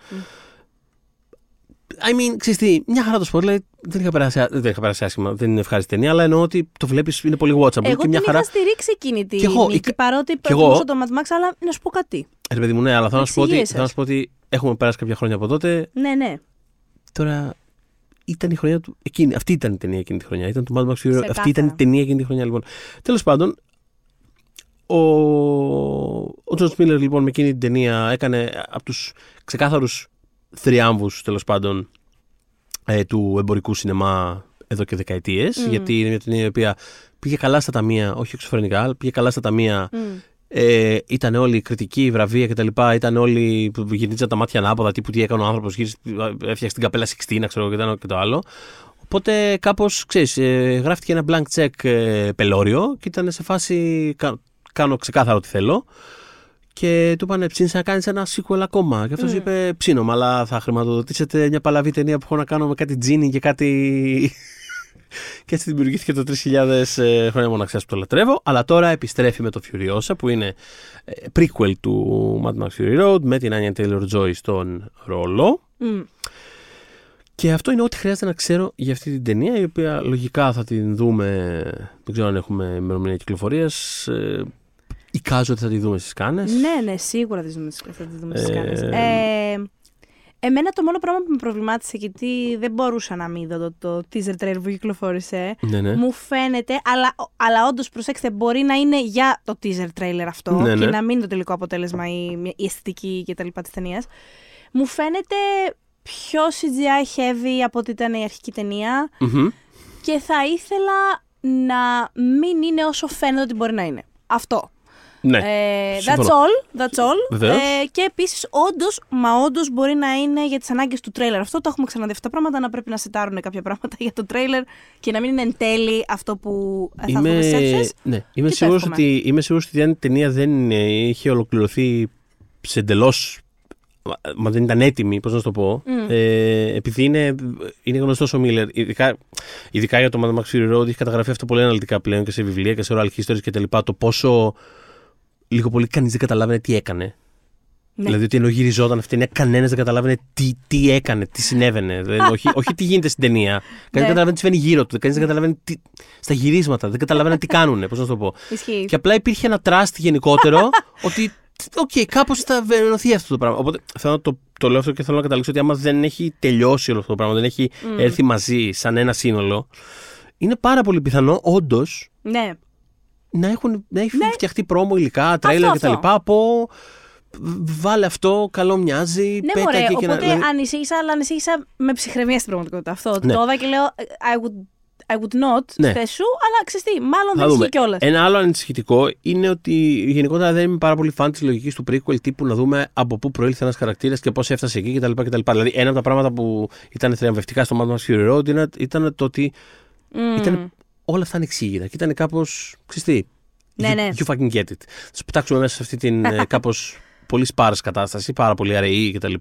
I mean, ξέρεις τι, μια χαρά το Spotlight. Δεν είχα περάσει, δεν είχα περάσει άσχημα. Δεν είναι ευχάριστη ταινία, αλλά εννοώ ότι το βλέπεις, είναι πολύ watchable. Εγώ και μια την χαρά... είχα στηρίξει εκείνη τη νίκη, παρότι προτιμούσα το Mad Max, αλλά να σου πω κάτι. Ρε παιδί μου, ναι, αλλά θέλω να σου πω ότι, θα να σου πω ότι έχουμε περάσει κάποια χρόνια από τότε. Ναι, ναι. Τώρα ήταν η χρονιά του. Εκείνη, αυτή ήταν η ταινία εκείνη τη χρονιά. Ήταν το Mad Max Fury. Αυτή κάθε. ήταν η ταινία εκείνη τη χρονιά, λοιπόν. Τέλος πάντων, ο, ο George Miller, λοιπόν, με εκείνη την ταινία έκανε από τους ξεκάθαρους θριάμβους, τέλος πάντων, ε, του εμπορικού σινεμά εδώ και δεκαετίες. Mm. Γιατί είναι μια ταινία η οποία πήγε καλά στα ταμεία, όχι εξωφρενικά, αλλά πήγε καλά στα ταμεία. Mm. Ε, ήταν όλοι κριτικοί, βραβεία κτλ. Ήταν όλοι που γυρίζαν τα μάτια ανάποδα, τύπου τι έκανε ο άνθρωπος, έφτιαξε την καπέλα Σιξτίνα, ξέρω και το, και το άλλο. Οπότε κάπως, ξέρεις, ε, γράφτηκε ένα blank check ε, πελώριο και ήταν σε φάση κα, κάνω ξεκάθαρο τι θέλω. Και του είπανε, ψήνεις να κάνεις ένα sequel ακόμα. Και αυτός mm. είπε, ψήνομαι, αλλά θα χρηματοδοτήσετε μια παλαβή ταινία που έχω να κάνω με κάτι τζίνι και κάτι. Και έτσι δημιουργήθηκε το τρεις χιλιάδες ε, χρόνια μοναξιάς που το λατρεύω. Αλλά τώρα επιστρέφει με το Furiosa, που είναι ε, prequel του Mad Max Fury Road, με την Anya Taylor-Joy στον ρόλο. Mm. Και αυτό είναι ό,τι χρειάζεται να ξέρω για αυτή την ταινία, η οποία λογικά θα την δούμε. Δεν ξέρω αν έχουμε ημερομηνία κυκλοφορίας. Ε, Εικάζω ότι θα τη δούμε στις Κάνες. Ναι, ναι, σίγουρα θα τη δούμε, θα τη δούμε στις Κάνες. Ε... Ε, εμένα το μόνο πράγμα που με προβλημάτισε, γιατί δεν μπορούσα να μην δω το, το teaser trailer που κυκλοφόρησε, ναι, ναι. μου φαίνεται, αλλά, αλλά όντως προσέξτε, μπορεί να είναι για το teaser trailer αυτό ναι, ναι. και να μην είναι το τελικό αποτέλεσμα η, η αισθητική κτλ. Της ταινίας. Μου φαίνεται πιο σι τζι άι heavy από ότι ήταν η αρχική ταινία mm-hmm. και θα ήθελα να μην είναι όσο φαίνεται ότι μπορεί να είναι. Αυτό. Ναι, ε, that's all, that's all. Ε, και επίσης όντως, μα όντως μπορεί να είναι για τις ανάγκες του τρέιλερ. Αυτό το έχουμε ξαναδεί αυτά τα πράγματα, να πρέπει να σετάρουν κάποια πράγματα για το τρέιλερ και να μην είναι εν τέλει αυτό που θα είμαι, δούμε σε αίθουσες. Ναι, είμαι σίγουρος ότι, είμαι σίγουρος ότι η ταινία δεν είχε ολοκληρωθεί σε εντελώς, μα δεν ήταν έτοιμη, πώς να το πω, mm. ε, επειδή είναι, είναι γνωστός ο Μίλλερ, ειδικά, ειδικά για το Mad Max Fury Road, έχει καταγραφεί αυτό πολύ αναλυτικά πλέον και σε βιβλία και σε oral histories κτλ. Το πόσο λίγο πολύ κανείς δεν καταλάβαινε τι έκανε. Ναι. Δηλαδή ότι ενώ γυριζόταν αυτή η ταινία, κανένας δεν καταλάβαινε τι, τι έκανε, τι συνέβαινε. Δηλαδή, όχι, όχι τι γίνεται στην ταινία. Κανείς δεν καταλάβαινε τι συμβαίνει γύρω του. Κανείς δεν καταλάβαινε τι, στα γυρίσματα. Δεν καταλάβαινε τι κάνουν. Πώς να το πω. Ισχύει. Και απλά υπήρχε ένα trust γενικότερο ότι οκ, okay, κάπως θα βελτιωθεί αυτό το πράγμα. Οπότε θέλω να το, το λέω αυτό και θέλω να καταλήξω ότι άμα δεν έχει τελειώσει όλο αυτό το πράγμα, δεν έχει mm. έρθει μαζί σαν ένα σύνολο, είναι πάρα πολύ πιθανό όντως. Ναι. Να έχουν, να έχουν ναι. φτιαχτεί πρόμο, υλικά, τρέιλερ κτλ. Από βάλε αυτό, καλό μοιάζει. Ναι, πέτα μωρέ, οπότε να, δηλαδή... ανησύγησα, αλλά ανησύγησα με ψυχραιμία στην πραγματικότητα. Αυτό ναι. το είδα και λέω I would, I would not ναι. θέσου, αλλά ξέρεις τι, μάλλον θα δεν ισχύει κιόλας. Ένα άλλο ανησυχητικό είναι ότι γενικότερα δεν είμαι πάρα πολύ φαν της λογικής του prequel τύπου να δούμε από πού προήλθε ένας χαρακτήρας και πώς έφτασε εκεί κτλ. Δηλαδή, ένα από τα πράγματα που ήταν θριαμβευτικά στο Mad Max Fury Road ήταν το ότι. Mm. Ήταν όλα αυτά ανεξήγητα και ήταν κάπως. Ξυστή. Ναι, you, ναι. you fucking get it. Θα τους πετάξουμε μέσα σε αυτή την κάπως πολύ σπάρς κατάσταση, πάρα πολύ αραιή κτλ.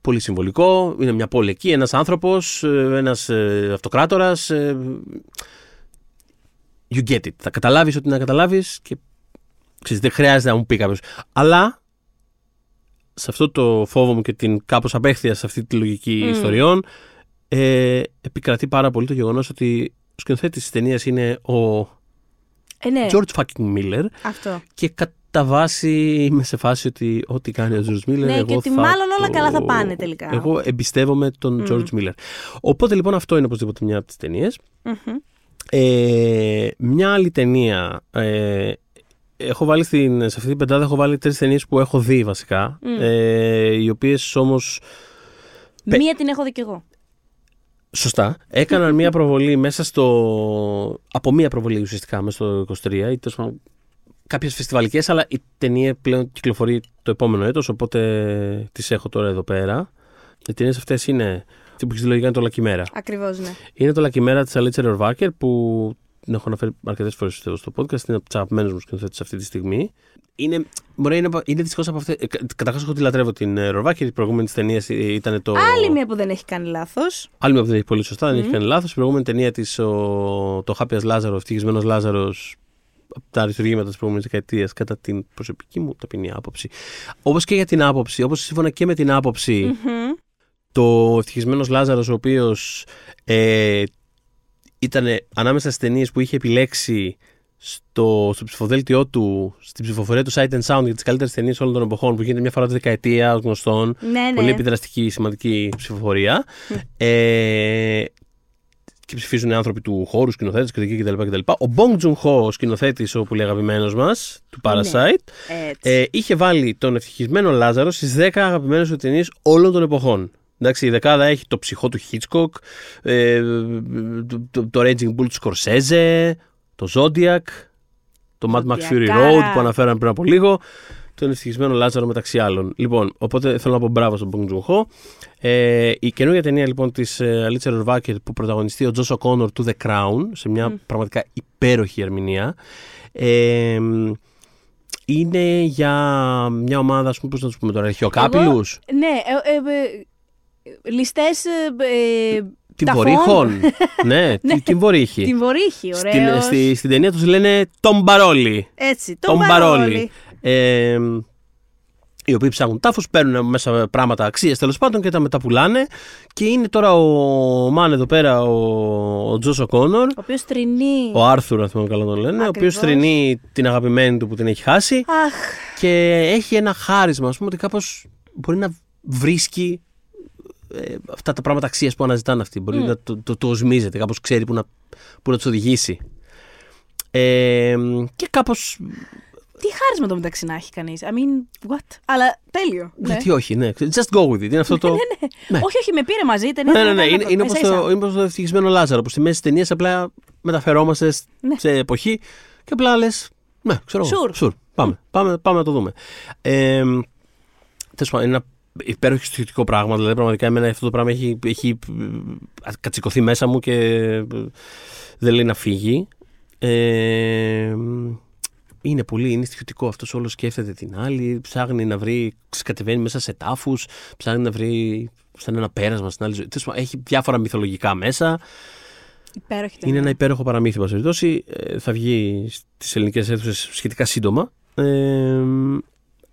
Πολύ συμβολικό. Είναι μια πόλη εκεί, ένας άνθρωπος, ένας ε, αυτοκράτορας. Ε, you get it. Θα καταλάβεις ό,τι να καταλάβεις και ξυστή, δεν χρειάζεται να μου πει κάποιος. Αλλά σε αυτό το φόβο μου και την κάπως απέχθεια σε αυτή τη λογική mm. ιστοριών ε, επικρατεί πάρα πολύ το γεγονός ότι ο σκηνοθέτης της ταινίας είναι ο ε, ναι. George fucking Miller. Αυτό. Και κατά βάση είμαι σε φάση ότι ό,τι κάνει ο George Miller. Ναι, εγώ και ότι θα μάλλον όλα το... καλά θα πάνε τελικά. Εγώ εμπιστεύομαι τον mm. George Miller. Οπότε λοιπόν αυτό είναι οπωσδήποτε μια από τις ταινίες. Mm-hmm. Ε, μια άλλη ταινία. Ε, έχω βάλει στην, σε αυτή την πεντάδα έχω βάλει τρεις ταινίες που έχω δει βασικά. Mm. Ε, οι οποίες όμως. Μία την έχω δει κι εγώ. Σωστά. Έκαναν μία προβολή μέσα στο. Από μία προβολή ουσιαστικά μέσα στο είκοσι τρία, ή τέλος πάντων κάποιες φεστιβαλικές, αλλά η ταινία πλέον κυκλοφορεί το επόμενο έτος, οπότε τις έχω τώρα εδώ πέρα. Οι ταινίες αυτές είναι, τι που έχεις λογικά είναι το La Chimera. Ακριβώς, ναι. Είναι το La Chimera της Alice Rohrwacher, που την έχω αναφέρει αρκετές φορές εδώ στο podcast, είναι από τους αγαπημένους μου σκηνοθέτες αυτή τη στιγμή. Είναι, μπορεί, είναι, είναι δυστυχώς από αυτές. Καταρχάς, εγώ τη λατρεύω την Ρορβάκη. Η προηγούμενη ταινία ήταν το. Άλλη μία που δεν έχει κάνει λάθος. Άλλη μία που δεν έχει πολύ σωστά, mm. δεν έχει κάνει λάθος. Η προηγούμενη ταινία της, το Χάπιας Λάζαρο, ο ευτυχισμένος Λάζαρος, από τα αριστουργήματα της προηγούμενης δεκαετίας, κατά την προσωπική μου ταπεινή άποψη. Όπως και για την άποψη, όπως σύμφωνα και με την άποψη, mm-hmm. το ευτυχισμένος Λάζαρος, ο οποίος ε, ήταν ανάμεσα στις ταινίες που είχε επιλέξει. Στο, στο ψηφοδέλτιό του, στην ψηφοφορία του Sight and Sound για τις καλύτερες ταινίες όλων των εποχών, που γίνεται μια φορά τη δεκαετία γνωστών, ναι, ναι. πολύ επιδραστική, σημαντική ψηφοφορία. Mm. Ε, και ψηφίζουν άνθρωποι του χώρου, σκηνοθέτες, κριτική κτλ. κτλ. Ο Μπονγκ Τζουν Χο, ο σκηνοθέτης, ο πολύ αγαπημένος μας, του Parasite, ναι. ε, είχε βάλει τον ευτυχισμένο Λάζαρο στις δέκα αγαπημένες του ταινίες όλων των εποχών. Εντάξει, η δεκάδα έχει το ψυχό του Χίτσκοκ, ε, το, το, το Raging Bull του Σκορσέζε, το Zodiac, το Mad Max Fury Road που αναφέραμε πριν από λίγο, τον ευτυχισμένο Λάζαρο μεταξύ άλλων. Λοιπόν, οπότε θέλω να πω μπράβο στον Bong Joon-ho. Ε, η καινούργια ταινία λοιπόν της Alice Rohrwacher που πρωταγωνιστεί ο Josh O'Connor του The Crown, σε μια mm. πραγματικά υπέροχη ερμηνεία, ε, είναι για μια ομάδα, ας πούμε, πώς να τους πούμε τώρα, αρχαιοκάπηλους. Εγώ, ναι, ε, ε, ε, λιστές... Ε, ε, Την Βορύχων. ναι, την Βορύχη. Την Βορύχη, ωραία. Στην, στην ταινία τους λένε Τον Μπαρόλι. Έτσι, Τον Μπαρόλι. Ε, οι οποίοι ψάχνουν τάφους, παίρνουν μέσα πράγματα αξίες τέλος πάντων και τα μεταπουλάνε. Και είναι τώρα ο Μαν εδώ πέρα, ο, ο Τζος Οκόνορ. Ο οποίος τρινεί. Ο Άρθουρ, αν θυμάμαι καλά τον λένε. Ακριβώς. Ο οποίος τρινεί την αγαπημένη του που την έχει χάσει. Αχ. Και έχει ένα χάρισμα, ας πούμε, ότι κάπως μπορεί να βρίσκει. Ε, αυτά τα πράγματα αξίας που αναζητάνε αυτοί. Μπορεί mm. να το, το, το οσμίζεται, κάπως ξέρει που να, που να τους οδηγήσει. Ε, και κάπως. Τι χάρισμα το μεταξύ να έχει κανείς. I mean, what. Αλλά τέλειο. Γιατί ναι. όχι, ναι. Just go with it. Είναι αυτό το. ναι, ναι. Ναι. Όχι, όχι, με πήρε μαζί. Ταινία, ναι, ναι, ναι. Είναι, είναι όπως το, το ευτυχισμένο Λάζαρο, που στη μέση της ταινίας απλά μεταφερόμαστε ναι. σε εποχή και απλά λες. Ναι, ξέρω sure. Sure. Πάμε, mm. πάμε, πάμε να το δούμε. Ε, Τέλος πάντων, είναι ένα υπέροχη στοιχειωτικό πράγμα, δηλαδή πραγματικά εμένα αυτό το πράγμα έχει, έχει κατσικωθεί μέσα μου και δεν λέει να φύγει. Ε, είναι πολύ, είναι στοιχειωτικό αυτός, όλο σκέφτεται την άλλη, ψάχνει να βρει, κατεβαίνει μέσα σε τάφους, ψάχνει να βρει σαν ένα πέρασμα στην άλλη ζωή. Έχει διάφορα μυθολογικά μέσα. Υπέροχη, είναι ναι. ένα υπέροχο παραμύθι, σε περιπτώσει. Ε, θα βγει στις ελληνικές αίθουσες σχετικά σύντομα. Ε,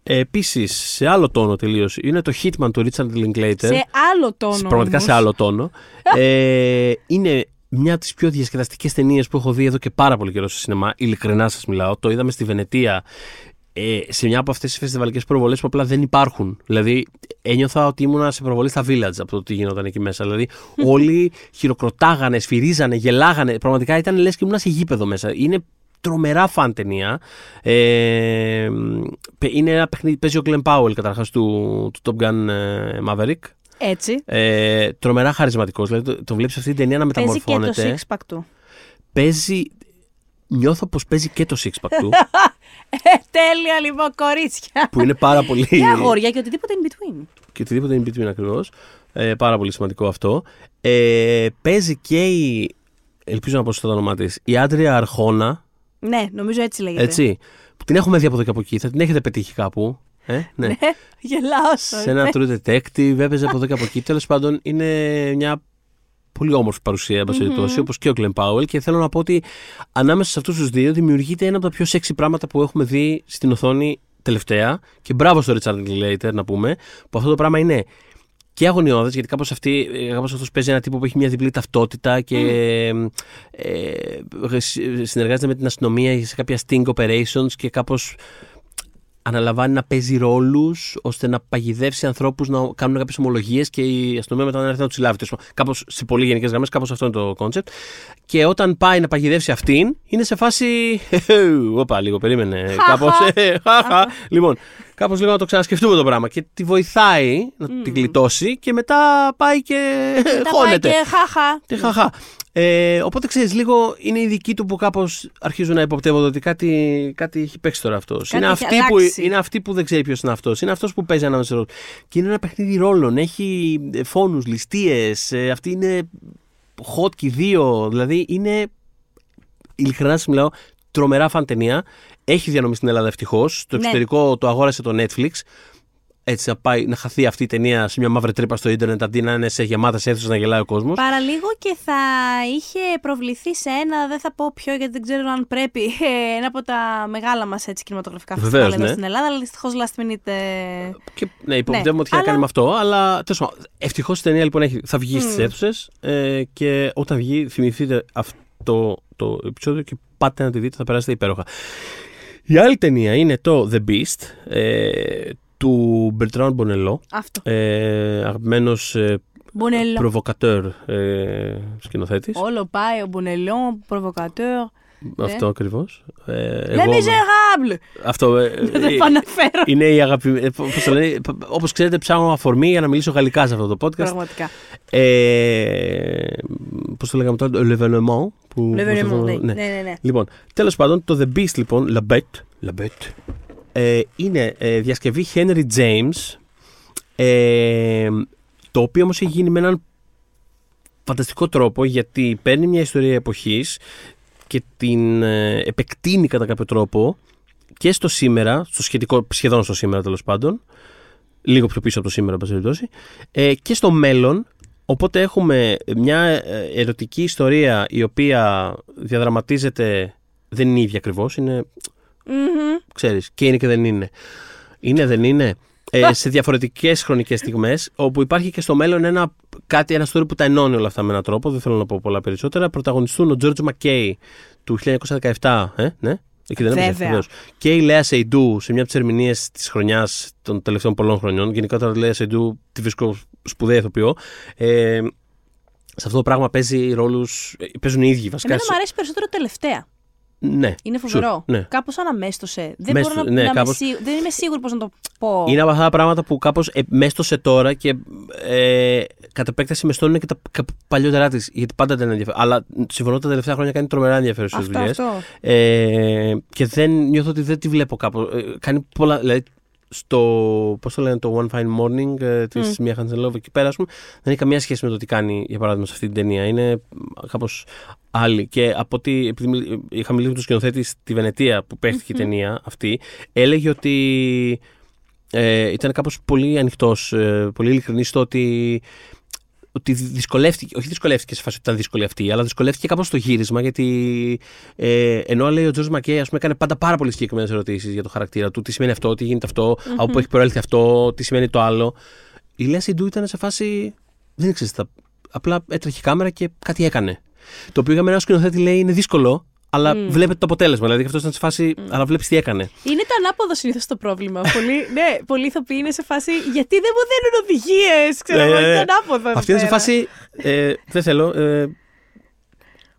Επίσης, σε άλλο τόνο τελείως, είναι το Hitman του Richard Linklater. Σε άλλο τόνο. Πραγματικά όμως. σε άλλο τόνο. ε, είναι μια από τις πιο διασκεδαστικές ταινίες που έχω δει εδώ και πάρα πολύ καιρό στο σινεμά. Ειλικρινά σας μιλάω. Το είδαμε στη Βενετία, ε, σε μια από αυτές τις φεστιβαλικές προβολές που απλά δεν υπάρχουν. Δηλαδή, ένιωθα ότι ήμουνα σε προβολή στα Village από το τι γινόταν εκεί μέσα. Δηλαδή, όλοι χειροκροτάγανε, σφυρίζανε, γελάγανε. Πραγματικά ήταν λες και ήμουνα σε γήπεδο μέσα. Είναι τρομερά φαν ταινία. Ε, είναι ένα παιχνίδι, παίζει ο Glenn Powell καταρχάς του, του Top Gun Maverick. Έτσι. Ε, τρομερά χαρισματικός. Δηλαδή το, το βλέπεις αυτή την ταινία να μεταμορφώνεται. Παίζει και το six-pack του. Παίζει, νιώθω πως παίζει και το six-pack του. ε, τέλεια λοιπόν κορίτσια. Που είναι πάρα πολύ... Και αγόρια και οτιδήποτε in between. Και οτιδήποτε in between ακριβώς. Ε, πάρα πολύ σημαντικό αυτό. Ε, παίζει και η... Ελπίζω να πω στο όνομά της. Η Άντρια Αρχώνα. Ναι, νομίζω έτσι λέγεται. Έτσι. Την έχουμε δει από εδώ και από εκεί. Θα την έχετε πετύχει κάπου. Ε, ναι, ναι, γελάω. Σε ένα true detective, έπαιζε από εδώ και από εκεί. Τέλος πάντων, είναι μια πολύ όμορφη παρουσία, mm-hmm. όπως και ο Glenn Powell. Και θέλω να πω ότι ανάμεσα σε αυτούς τους δύο δημιουργείται ένα από τα πιο sexy πράγματα που έχουμε δει στην οθόνη τελευταία. Και μπράβο στο Richard Linklater να πούμε, που αυτό το πράγμα είναι και αγωνιώδες, γιατί κάπως, αυτή, κάπως αυτός παίζει ένα τύπο που έχει μια διπλή ταυτότητα και mm. ε, συνεργάζεται με την αστυνομία σε κάποια sting operations και κάπως αναλαμβάνει να παίζει ρόλους ώστε να παγιδεύσει ανθρώπους να κάνουν κάποιες ομολογίες και η αστυνομία μετά να έρθει να τους συλλάβει. Κάπως σε πολύ γενικές γραμμές, κάπως αυτό είναι το κόνσεπτ. Και όταν πάει να παγιδεύσει αυτήν, είναι σε φάση. Όπα, λίγο περίμενε. Κάπως. Λοιπόν, κάπως λίγο να το ξανασκεφτούμε το πράγμα. Και τη βοηθάει να mm. την γλιτώσει και μετά πάει και χώνεται. Μετά πάει και χαχά. Ε, οπότε ξέρεις, λίγο είναι οι δικοί του που κάπως αρχίζουν να υποπτεύονται ότι κάτι, κάτι έχει παίξει τώρα αυτός. Είναι, είναι αυτή που δεν ξέρει ποιος είναι αυτός. Είναι αυτός που παίζει ανάμεσα σε ρόλους. Και είναι ένα παιχνίδι ρόλων. Έχει φόνους, ληστείες. Ε, αυτή είναι Χότκι δύο. Δηλαδή είναι, ειλικρινά σας μιλάω, τρομερά φαν ταινία. Έχει διανομή στην Ελλάδα ευτυχώς. Το εξωτερικό ναι. το αγόρασε το Netflix. Έτσι να πάει να χαθεί αυτή η ταινία σε μια μαύρη τρύπα στο ίντερνετ αντί να είναι σε γεμάτες αίθουσες να γελάει ο κόσμος. Παραλίγο και θα είχε προβληθεί σε ένα, δεν θα πω ποιο γιατί δεν ξέρω αν πρέπει, ένα από τα μεγάλα μας έτσι κινηματογραφικά φεστιβάλ ναι. στην Ελλάδα, αλλά δυστυχώς last minute. Και, ναι, υποπτεύουμε ναι. ότι θα αλλά... κάνουμε αυτό, αλλά τέλος, ευτυχώς η ταινία λοιπόν έχει, θα βγει mm. στις αίθουσες ε, και όταν βγει θυμηθείτε αυτό το επεισόδιο και πάτε να τη δείτε, θα περάσετε υπέροχα. Η άλλη ταινία είναι το The Beast, ε, του Μπερτράν Μπονελό, ε, αγαπημένος ε, προβοκατέρ ε, σκηνοθέτης. Όλο πάει ο Μπονελό, προβοκατέρ. Αυτό ακριβώς. Le Miserable! Αυτό. Δεν το αναφέρω. Είναι η αγαπημένη. Όπως ξέρετε, ψάχνω αφορμή για να μιλήσω γαλλικά σε αυτό το podcast. Πραγματικά. Πώς το λέγαμε τώρα, Le Venement. Le Venement, ναι, ναι. Λοιπόν, τέλος πάντων, το The Beast, λοιπόν, La Bête. Ε, είναι ε, διασκευή Henry James, ε, το οποίο όμως έχει γίνει με έναν φανταστικό τρόπο, γιατί παίρνει μια ιστορία εποχής και την ε, επεκτείνει κατά κάποιο τρόπο και στο σήμερα, στο σχετικό, σχεδόν στο σήμερα τέλος πάντων, λίγο πιο πίσω από το σήμερα ε, και στο μέλλον. Οπότε έχουμε μια ερωτική ιστορία η οποία διαδραματίζεται, δεν είναι ίδια ακριβώς, είναι... Mm-hmm. Ξέρεις, και είναι και δεν είναι. Είναι, δεν είναι. Ε, σε διαφορετικές χρονικές στιγμές, όπου υπάρχει και στο μέλλον ένα, κάτι, ένα story που τα ενώνει όλα αυτά με έναν τρόπο. Δεν θέλω να πω πολλά περισσότερα. Πρωταγωνιστούν ο George McKay του χίλια εννιακόσια δεκαεπτά. Ε, ναι, εκεί δεν έπαιζε. Και η Λέα Σεϊντού σε μια από τις ερμηνείες της χρονιάς των τελευταίων πολλών χρονιών. Γενικότερα, η Λέα Σεϊντού τη βρίσκω σπουδαία ηθοποιό. Ε, σε αυτό το πράγμα παίζει ρόλους, παίζουν οι ίδιοι βασικά. Εμένα μου αρέσει περισσότερο τελευταία. Ναι, είναι φοβερό. Sure, ναι. Κάπως αναμέστωσε. Δεν, Μέστο, μπορώ να, ναι, να κάπως... με σίγου... δεν είμαι σίγουρη πώς να το πω. Είναι από αυτά τα πράγματα που κάπως ε, μέστωσε τώρα και ε, κατ' επέκταση μεστώνουν και τα παλιότερά της. Γιατί πάντα δεν ενδιαφέρει. Αλλά συμφωνώ τα τελευταία χρόνια κάνει τρομερά ενδιαφέρουσες δουλειές. Ε, και δεν, νιώθω ότι δεν τη βλέπω κάπως. Ε, κάνει πολλά. Δηλαδή, στο, πώς το λένε, το One Fine Morning ε, της mm. Mia Hansen-Love εκεί πέρα, πούμε, δεν έχει καμία σχέση με το τι κάνει, για παράδειγμα, σε αυτή την ταινία. Είναι κάπως άλλη. Και από ότι, επειδή είχα μιλήσει με τον σκηνοθέτη στη Βενετία που παίχτηκε mm-hmm. η ταινία αυτή, έλεγε ότι ε, ήταν κάπως πολύ ανοιχτός, ε, πολύ ειλικρινής στο ότι, ότι δυσκολεύτηκε, όχι δυσκολεύτηκε σε φάση ότι ήταν δύσκολη αυτή, αλλά δυσκολεύτηκε κάπως στο γύρισμα, γιατί ε, ενώ λέει ο Τζορτζ Μακέι, ας πούμε, έκανε πάντα πάρα πολύ συγκεκριμένες ερωτήσεις για το χαρακτήρα του, τι σημαίνει αυτό, τι γίνεται αυτό, mm-hmm. από πού έχει προέλθει αυτό, τι σημαίνει το άλλο. Η Λέα Σεϊντού ήταν σε φάση, δεν ήξερε, απλά έτρεχε η κάμερα και κάτι έκανε. Το οποίο για μένα ο σκηνοθέτη λέει είναι δύσκολο, αλλά mm. βλέπετε το αποτέλεσμα. Δηλαδή αυτό ήταν σε φάση, mm. αλλά βλέπει τι έκανε. Είναι το ανάποδο συνήθως το πρόβλημα. Πολλοί, ναι, πολλοί ηθοποιοί είναι σε φάση, γιατί δεν μου δίνουν οδηγίες. Ξέρω εγώ, είναι το ανάποδο. Αυτή είναι σε φάση, ε, δεν θέλω. Ε,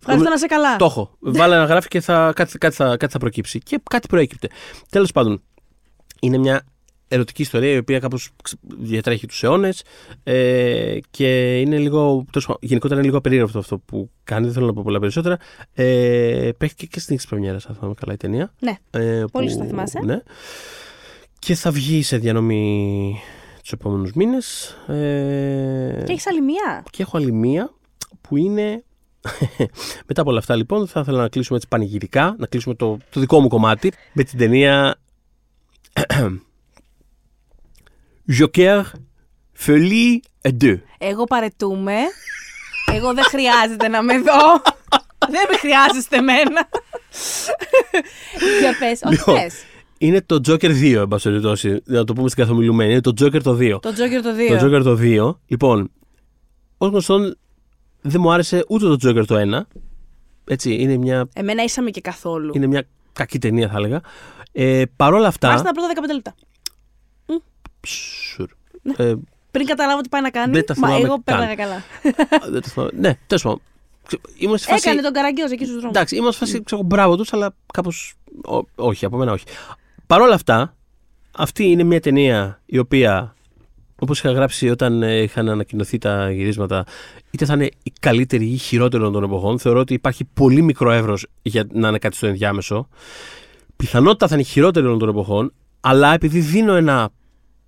Ευχαριστώ να σε καλά. Το έχω. Βάλε ένα γράφει και θα, κάτι, κάτι, θα, κάτι θα προκύψει. Και κάτι προέκυπτε. Τέλος πάντων, είναι μια ερωτική ιστορία η οποία κάπως διατρέχει τους αιώνες ε, και είναι λίγο, τόσο, γενικότερα είναι λίγο απερίεργο αυτό που κάνει, δεν θέλω να πω πολλά περισσότερα. Ε, παίχτηκε και στην πρεμιέρα, αν θυμάμαι καλά, η ταινία. Ναι, ε, πολύ που, το θυμάσαι. Ναι. Και θα βγει σε διανομή τους επόμενους μήνες. Ε, και έχεις άλλη μία. Και έχω άλλη μία που είναι... Μετά από όλα αυτά λοιπόν θα ήθελα να κλείσουμε έτσι πανηγυρικά, να κλείσουμε το, το δικό μου κομμάτι με την ταινία... Joker, Folie δύο. Εγώ παρετούμε. Εγώ δεν χρειάζεται να με δω. Δεν με χρειάζεστε εμένα. Για πες, όχι λοιπόν, πες. Είναι το Joker δύο, εν πάση περιπτώσει, να το πούμε στην καθομιλουμένη. Είναι το Joker το δύο. Το Joker το δύο. Το Joker το δύο. Λοιπόν, ως γνωστόν δεν μου άρεσε ούτε το Joker το ένα. Έτσι, είναι μια... Εμένα ήσαμε και καθόλου. Είναι μια κακή ταινία, θα έλεγα. Ε, παρόλα αυτά... Μάλιστα τα πρώτα δεκαπέντε λεπτά. Sure. Ναι. Ε, πριν καταλάβω τι πάει να κάνει, μα εγώ πέρανα καλά. Δεν το θυμάμαι. Ναι, τέλος πάντων. Φάση... Έκανε τον καραγκιόζ εκεί στους δρόμους. Εντάξει, είμαστε φάση, ξέρω, μπράβο τους, αλλά κάπως. Ό, όχι, από μένα όχι. Παρ' όλα αυτά, Αυτή είναι μια ταινία η οποία, όπως είχα γράψει όταν είχαν ανακοινωθεί τα γυρίσματα, είτε θα είναι η καλύτερη ή η χειρότερη των εποχών. Θεωρώ ότι υπάρχει πολύ μικρό εύρος για να είναι κάτι στο ενδιάμεσο. Πιθανότητα θα είναι η χειρότερη των εποχών, αλλά επειδή δίνω ένα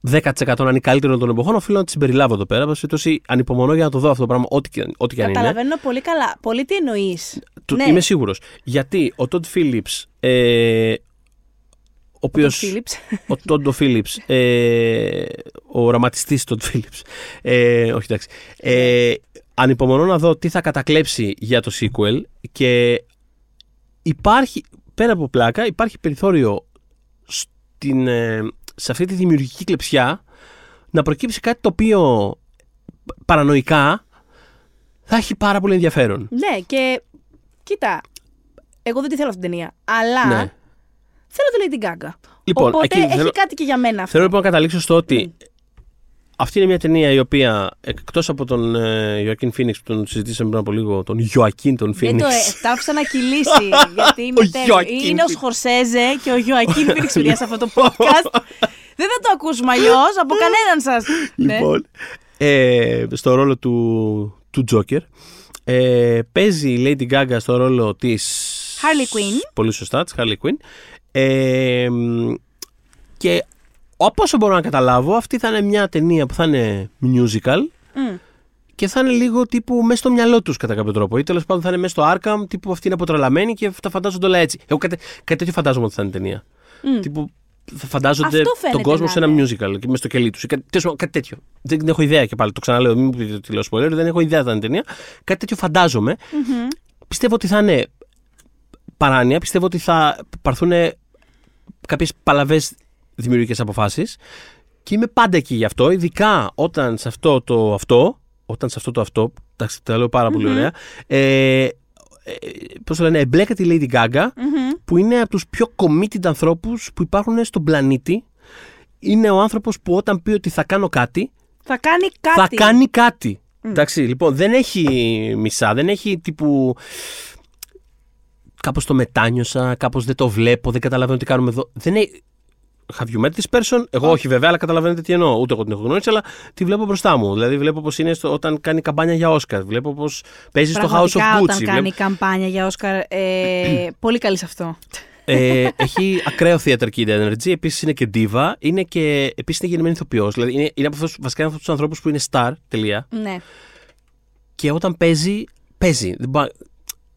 δέκα τοις εκατό να είναι καλύτερο των εποχών, οφείλω να τη συμπεριλάβω εδώ πέρα. Πάση ανυπομονώ για να το δω αυτό το πράγμα, ό,τι και αν είναι. Καταλαβαίνω πολύ καλά. Πολύ τι εννοείς. Ναι. Είμαι σίγουρος. Γιατί ο Todd Phillips. Ε, ο οποίος. Ο Todd Phillips. ε, ο οραματιστής Todd Phillips. Ε, όχι, εντάξει. Ε, ανυπομονώ να δω τι θα κατακλέψει για το sequel. Και υπάρχει, πέρα από πλάκα, υπάρχει περιθώριο στην. Ε, σε αυτή τη δημιουργική κλεψιά να προκύψει κάτι το οποίο παρανοϊκά θα έχει πάρα πολύ ενδιαφέρον. Ναι, και κοίτα, εγώ δεν τη θέλω αυτήν την ταινία, αλλά ναι. Θέλω τη Lady Gaga. Λοιπόν, οπότε έχει θέλω, κάτι και για μένα αυτό. Θέλω λοιπόν να καταλήξω στο ότι mm. αυτή είναι μια ταινία η οποία, εκτός από τον Joaquin Phoenix που τον συζητήσαμε πριν από λίγο, τον Joaquin τον Phoenix. Δεν το έφταψα να κυλήσει, γιατί είναι, τέλει, είναι ο Σχορσέζε και ο Joaquin Phoenix μιλιά σε αυτό το podcast. Δεν θα το ακούσουμε αλλιώς από κανέναν σας. Λοιπόν, ε, στο ρόλο του, του Joker, ε, παίζει η Lady Gaga στο ρόλο της Harley Quinn. Πολύ σωστά, της Harley Quinn. Ε, και... Όπως μπορώ να καταλάβω, αυτή θα είναι μια ταινία που θα είναι musical mm. και θα είναι λίγο τύπου μέσα στο μυαλό τους κατά κάποιο τρόπο. Ή τέλος πάντων θα είναι μέσα στο Arkham, τύπου αυτή είναι αποτρελαμένη και θα φαντάζονται όλα έτσι. Εγώ κάτι, κάτι τέτοιο φαντάζομαι ότι θα είναι ταινία. Mm. Τύπου θα φαντάζονται τον κόσμο να, σε ένα ναι. musical, μέσα στο κελί τους. Κάτι, κάτι τέτοιο. Δεν, δεν έχω ιδέα και πάλι, το ξαναλέω, μην μου πείτε τη λέω spoiler, δεν έχω ιδέα θα είναι ταινία. Κάτι τέτοιο φαντάζομαι. Mm-hmm. Πιστεύω ότι θα είναι παράνοια, πιστεύω ότι θα παρθούν κάποιες παλαβές δημιουργικές αποφάσεις και είμαι πάντα εκεί γι' αυτό, ειδικά όταν σε αυτό το αυτό, όταν σε αυτό το αυτό, εντάξει, τα λέω πάρα mm-hmm. πολύ ωραία, ε, πώς το λένε, εμπλέκεται η Lady Gaga, mm-hmm. που είναι από τους πιο committed ανθρώπους που υπάρχουν στον πλανήτη. Είναι ο άνθρωπος που όταν πει ότι θα κάνω κάτι, θα κάνει κάτι. Θα κάνει κάτι. Mm. Εντάξει, λοιπόν, δεν έχει μισά, δεν έχει τύπου... Κάπως το μετάνιωσα, κάπως δεν το βλέπω, δεν καταλαβαίνω τι κάνουμε εδώ. Δεν έχει... Have you met this person? Εγώ oh. όχι βέβαια, αλλά καταλαβαίνετε τι εννοώ. Ούτε εγώ την έχω γνωρίσει, αλλά τη βλέπω μπροστά μου. Δηλαδή βλέπω πως είναι στο, όταν κάνει καμπάνια για Όσκαρ. Βλέπω πως παίζει στο House of Gucci. Όταν κάνει βλέπω... καμπάνια για Όσκαρ. Ε, πολύ καλή σε αυτό. Ε, έχει ακραίο θεατρική energy. Επίσης είναι και diva. Είναι και, επίσης είναι γεννημένη ηθοποιός. Δηλαδή είναι, είναι από αυτούς, βασικά είναι από τους ανθρώπους που είναι star. Τελεία. Ναι. Και όταν παίζει, παίζει.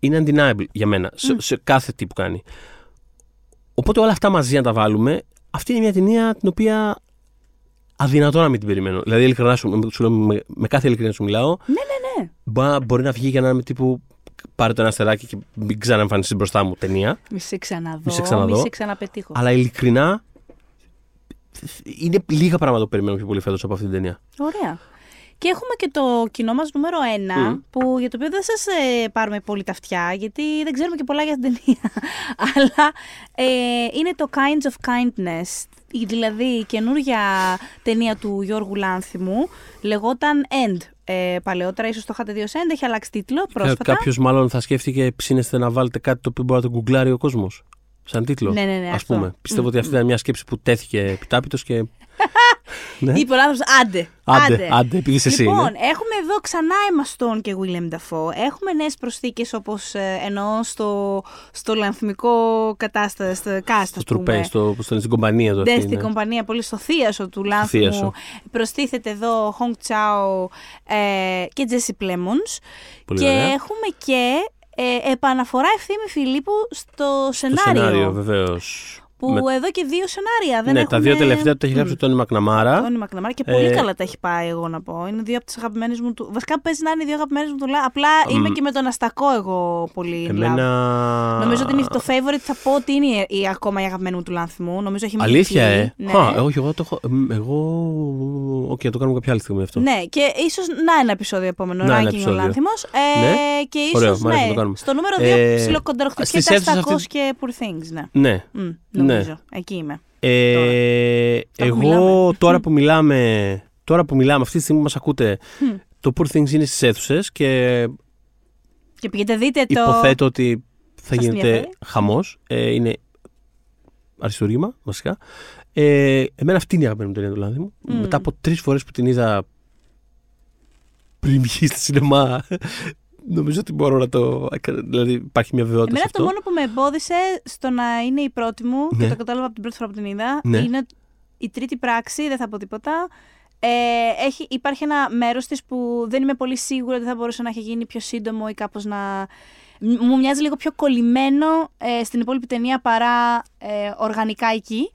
Είναι undeniable για μένα. Mm. Σε, σε κάθε τι που κάνει. Οπότε όλα αυτά μαζί να τα βάλουμε. Αυτή είναι μια ταινία την οποία αδυνατό να μην την περιμένω. Δηλαδή, ειλικρινά σου, σου λέω, με, με κάθε ειλικρινά σου μιλάω. Ναι, ναι, ναι. Μπα, μπορεί να βγει για να είμαι τύπου. Πάρε το ένα αστεράκι και μην ξαναεμφανιστεί μπροστά μου ταινία. Μη σε ξαναδώ. Μη σε, ξαναδώ, μη σε ξαναπετύχω. Αλλά ειλικρινά. Είναι λίγα πράγματα που περιμένω πιο πολύ φέτος από αυτή την ταινία. Ωραία. Και έχουμε και το κοινό μας νούμερο ένα, mm. που, για το οποίο δεν σας ε, πάρουμε πολύ τα αυτιά, γιατί δεν ξέρουμε και πολλά για την ταινία. Αλλά ε, είναι το Kinds of Kindness, δηλαδή η καινούργια ταινία του Γιώργου Λάνθιμου, λεγόταν End. Ε, παλαιότερα, ίσως το είχατε δει ως End, έχει αλλάξει τίτλο πρόσφατα. Κάποιος μάλλον θα σκέφτηκε, ψήνεστε να βάλετε κάτι το οποίο μπορεί να το γκουγκλάρει ο κόσμος. Σαν τίτλο, ναι, ναι, ναι, ας αυτό. πούμε. Πιστεύω mm. ότι αυτή ήταν μια σκέψη που τέθηκε επιτάπητος και... ναι. Είπε ο άνθρωπος, άντε. Άντε, άντε, άντε πήγες εσύ. Λοιπόν, ναι. Έχουμε εδώ ξανά Emma Stone και William Dafoe. Έχουμε νέες προσθήκες όπως εννοώ στο, στο λανθιμικό κατάσταση. Στο κάστα, τρουπέ, στο, στο, στην κομπανία του. Στην ναι. κομπανία, πολύ στο θίασο του Λάνθιμου. Προστίθεται εδώ Hong Chao ε, και Jesse Plemons. Πολύ και ωραία. Έχουμε και ε, επαναφορά Ευθύμη Φιλίππου στο σενάριο. Στο σενάριο, βεβαίως. Που με... εδώ και δύο σενάρια δεν ναι, έχουν... τα δύο τελευταία που τα έχει γράψει mm. τον Μακναμάρα. Τον Μακναμάρα και πολύ ε... καλά τα έχει πάει, εγώ να πω. Είναι δύο από τις αγαπημένες μου του. Βασικά παίζει να είναι δύο αγαπημένες μου του. Απλά mm. είμαι και με τον Αστακό εγώ πολύ. Εμένα... Νομίζω ότι είναι το favorite. Θα πω ότι είναι η, η, ακόμα η αγαπημένη μου του Λάνθιμου. Νομίζω έχει μιλήσει. Αλήθεια, ε. Ναι. Α, εγώ, εγώ το έχω. Εγώ. Οκ, okay, το κάνουμε κάποια άλλη στιγμή αυτό. Ναι, και ίσως να ένα επεισόδιο επόμενο. Να είναι ο Λάνθιμος. Ε, ναι. Και ίσως. Ναι, στο νούμερο δύο ψιλοκονταροχτυπιέται Αστακό και Poor Things. Ναι. Νομίζω. Ναι. Εκεί είμαι. Ε, τώρα. Ε, τώρα που εγώ τώρα που, μιλάμε, τώρα που μιλάμε, αυτή τη στιγμή που μας ακούτε, mm. το Poor Things είναι στις αίθουσες και, και πήγαινε, δείτε το... υποθέτω ότι θα σας γίνεται χαμός. Ε, είναι αριστούργημα βασικά. Ε, εμένα αυτή είναι η αγαπημένη μου ταινία του Λάνδη μου. Mm. Μετά από τρεις φορές που την είδα πριν βγει στη σινεμά, νομίζω ότι μπορώ να το. Δηλαδή υπάρχει μια βεβαιότητα. Εμένα αυτό, αυτό μόνο που με εμπόδισε στο να είναι η πρώτη μου, ναι, και το κατάλαβα από την πρώτη φορά που την είδα, ναι, είναι η τρίτη πράξη, δεν θα πω τίποτα. Ε, έχει, υπάρχει ένα μέρος της που δεν είμαι πολύ σίγουρη ότι θα μπορούσε να έχει γίνει πιο σύντομο ή κάπως να... Μου μοιάζει λίγο πιο κολλημένο ε, στην υπόλοιπη ταινία παρά ε, οργανικά εκεί.